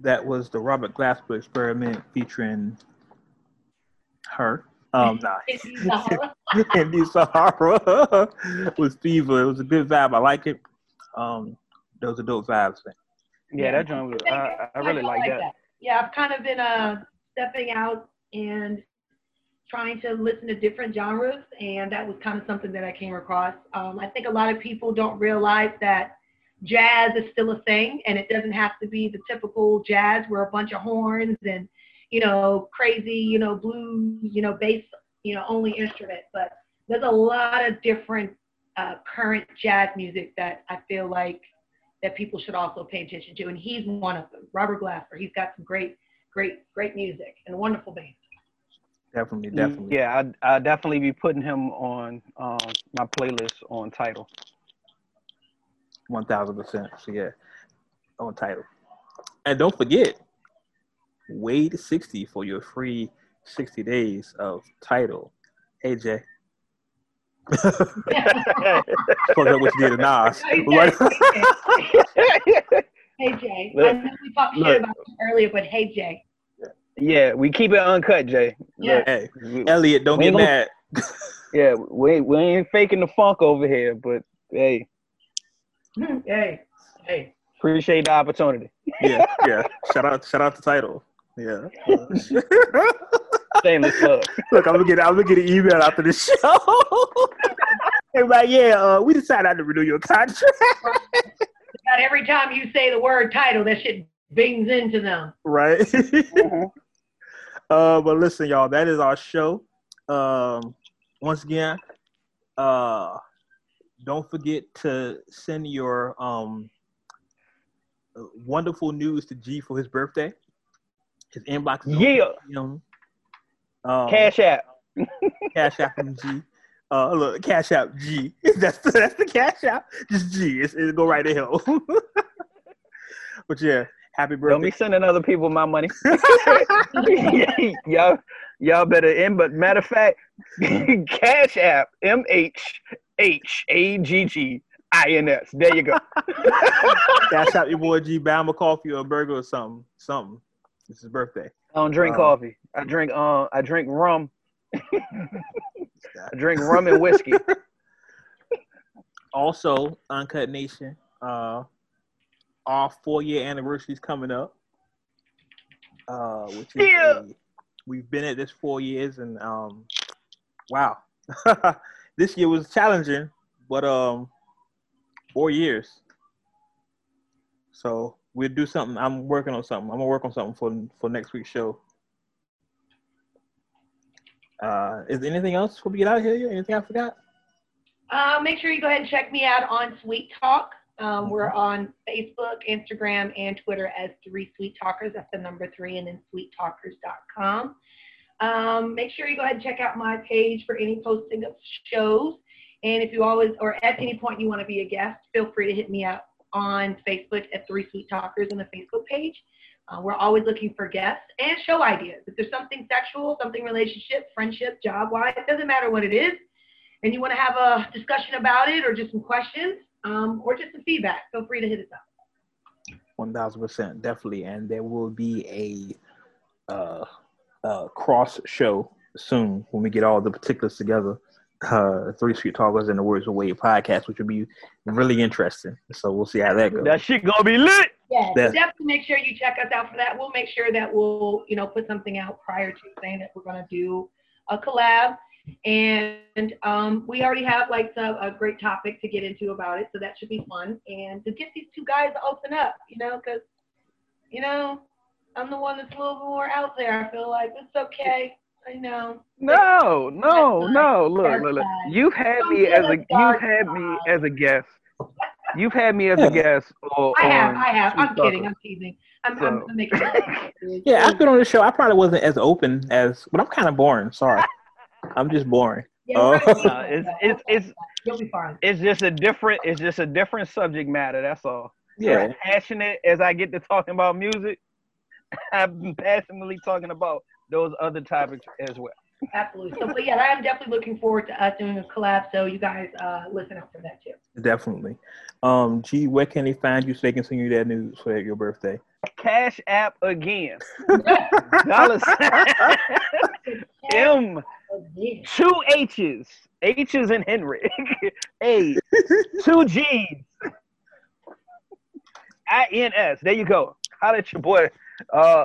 That was the Robert Glasper Experiment featuring her. Um, nah. Hindi Zahra. Hindi Zahra with Fever. It was a good vibe. I like it. Um, that was a dope vibe. Yeah, that joint was, I, I really I like, like that. that. Yeah, I've kind of been uh, stepping out and trying to listen to different genres, and that was kind of something that I came across. Um, I think a lot of people don't realize that jazz is still a thing, and it doesn't have to be the typical jazz where a bunch of horns and, you know, crazy, you know, blues, you know, bass, you know, only instrument. But there's a lot of different uh, current jazz music that I feel like that people should also pay attention to, and he's one of them. Robert Glasper, he's got some great, great, great music and a wonderful band. Definitely, definitely. Yeah, I I definitely be putting him on um, my playlist on Tidal. One thousand percent. So yeah, on Tidal. And don't forget, Wade sixty for your free sixty days of Tidal. Hey Jay, fuck up what you did to Nas. Hey Jay, look, I know we talked shit about you earlier, but hey Jay. Yeah, we keep it uncut, Jay. Yeah. Look, hey, we, Elliot, don't get mad. Yeah, we we ain't faking the funk over here, but hey. Hey, hey! Appreciate the opportunity. Yeah, yeah. Shout out, shout out to Tidal. Yeah. Shameless plug. Look, I'm gonna get, I'm gonna get an email after the show. Everybody, yeah, uh, we decided not to renew your contract. About every time you say the word Tidal, that shit bings into them. Right. Mm-hmm. Uh, but listen, y'all, that is our show. Um, once again, Uh, don't forget to send your um, wonderful news to G for his birthday. His inbox is yeah. on um, Cash App. Cash App from G. Uh, look, Cash App G. That's the, that's the Cash App. Just G. It's, it'll go right to hell. But yeah, happy birthday. Don't be sending other people my money. Y'all, y'all better in. But matter of fact, Cash App M H H A G G I N S. There you go. Cash App your boy G. Buy him a coffee or a burger or something. Something. It's his birthday. I don't drink um, coffee. I drink. Uh, I drink rum. I drink rum and whiskey. Also, Uncut Nation, uh, our four-year anniversary is coming up. Uh, which is yeah. a, we've been at this four years, and um, wow, this year was challenging, but um, four years. So we'll do something. I'm working on something. I'm gonna work on something for for next week's show. Uh, is there anything else before we get out of here? Anything I forgot? Uh, make sure you go ahead and check me out on Sweet Talk. Um, we're on Facebook, Instagram, and Twitter as Three Sweet Talkers. That's the number three, and then sweet talkers dot com. Um, make sure you go ahead and check out my page for any posting of shows. And if you always, or at any point you want to be a guest, feel free to hit me up on Facebook at Three Sweet Talkers on the Facebook page. Uh, we're always looking for guests and show ideas. If there's something sexual, something relationship, friendship, job-wise, it doesn't matter what it is, and you want to have a discussion about it or just some questions um, or just some feedback, feel free to hit us up. one thousand percent, definitely. And there will be a uh, uh, cross show soon when we get all the particulars together. Uh, Three Street Talkers and the Words of Wade podcast, which will be really interesting. So we'll see how that goes. That shit gonna be lit. Yeah, That's- definitely make sure you check us out for that. We'll make sure that we'll, you know, put something out prior to saying that we're gonna do a collab. And um, we already have like some, a great topic to get into about it, so that should be fun. And to get these two guys to open up, you know, because you know I'm the one that's a little more out there. I feel like it's okay. I know. No, no, no. Look, look, look. You've had me as a you've had me as a guest. You've had me as a guest. Or, I have, I have. I'm kidding. I'm teasing. I'm, so. I'm, I'm making it. Yeah, I've been on the show. I probably wasn't as open as, but I'm kind of boring. Sorry, I'm just boring. Yeah, uh, it's it's it's. You'll be fine. It's just a different. It's just a different subject matter. That's all. Yeah. As passionate as I get to talking about music, I've been passionately talking about those other topics as well. Absolutely. So, but yeah, I'm definitely looking forward to us doing a collab. So you guys uh, listen out for that too. Definitely. Um, G, where can they find you so they can send you that news for your birthday? Cash App again. Dollar M. Two H's. H's and Henry. A. Two G's. I N S. There you go. Holla at your boy. Uh,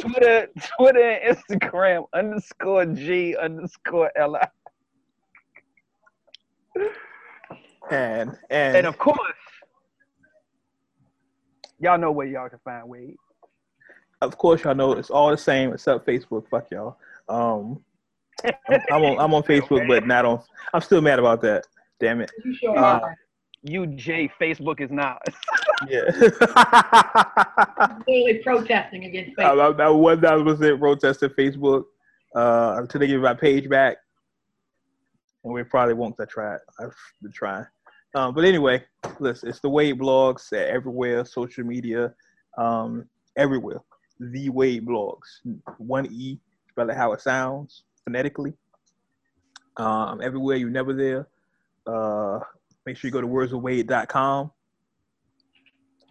Twitter, Twitter, and Instagram underscore G underscore L I. And, and and of course, y'all know where y'all can find Wade. Of course, y'all know it's all the same except Facebook. Fuck y'all. Um, I'm, I'm on I'm on Facebook, but not on. I'm still mad about that. Damn it. You sure uh, are. You Jay, Facebook is Nas. Yeah. Literally protesting against Facebook. I, I, I was one thousand percent protesting Facebook uh, until they give my page back. And we probably won't, because I tried. I've been trying. Um, but anyway, listen, it's the Wade Blogs everywhere, social media, um, everywhere. The Wade Blogs. One E, spell it how it sounds, phonetically. Um, everywhere, you're never there. Uh, Make sure you go to words of wade dot com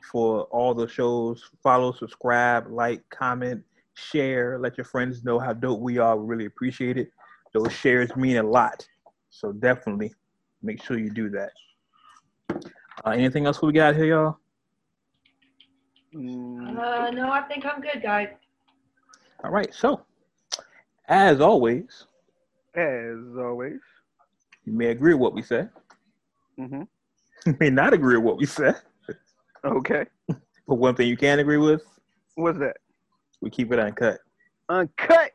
for all the shows. Follow, subscribe, like, comment, share. Let your friends know how dope we are. We really appreciate it. Those shares mean a lot. So definitely make sure you do that. Uh, anything else we got here, y'all? Uh, no, I think I'm good, guys. All right. So, as always, as always, you may agree with what we said. Mm-hmm. You may not agree with what we said. Okay. But one thing you can agree with. What's that? We keep it uncut. Uncut.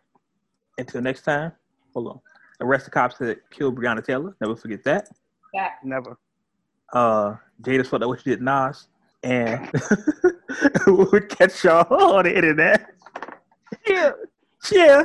Until next time. Hold on. Arrest the cops that killed Breonna Taylor. Never forget that. Yeah. Never. Uh, Jada's for the what she did, Nas. And we'll catch y'all on the internet. Yeah. Yeah.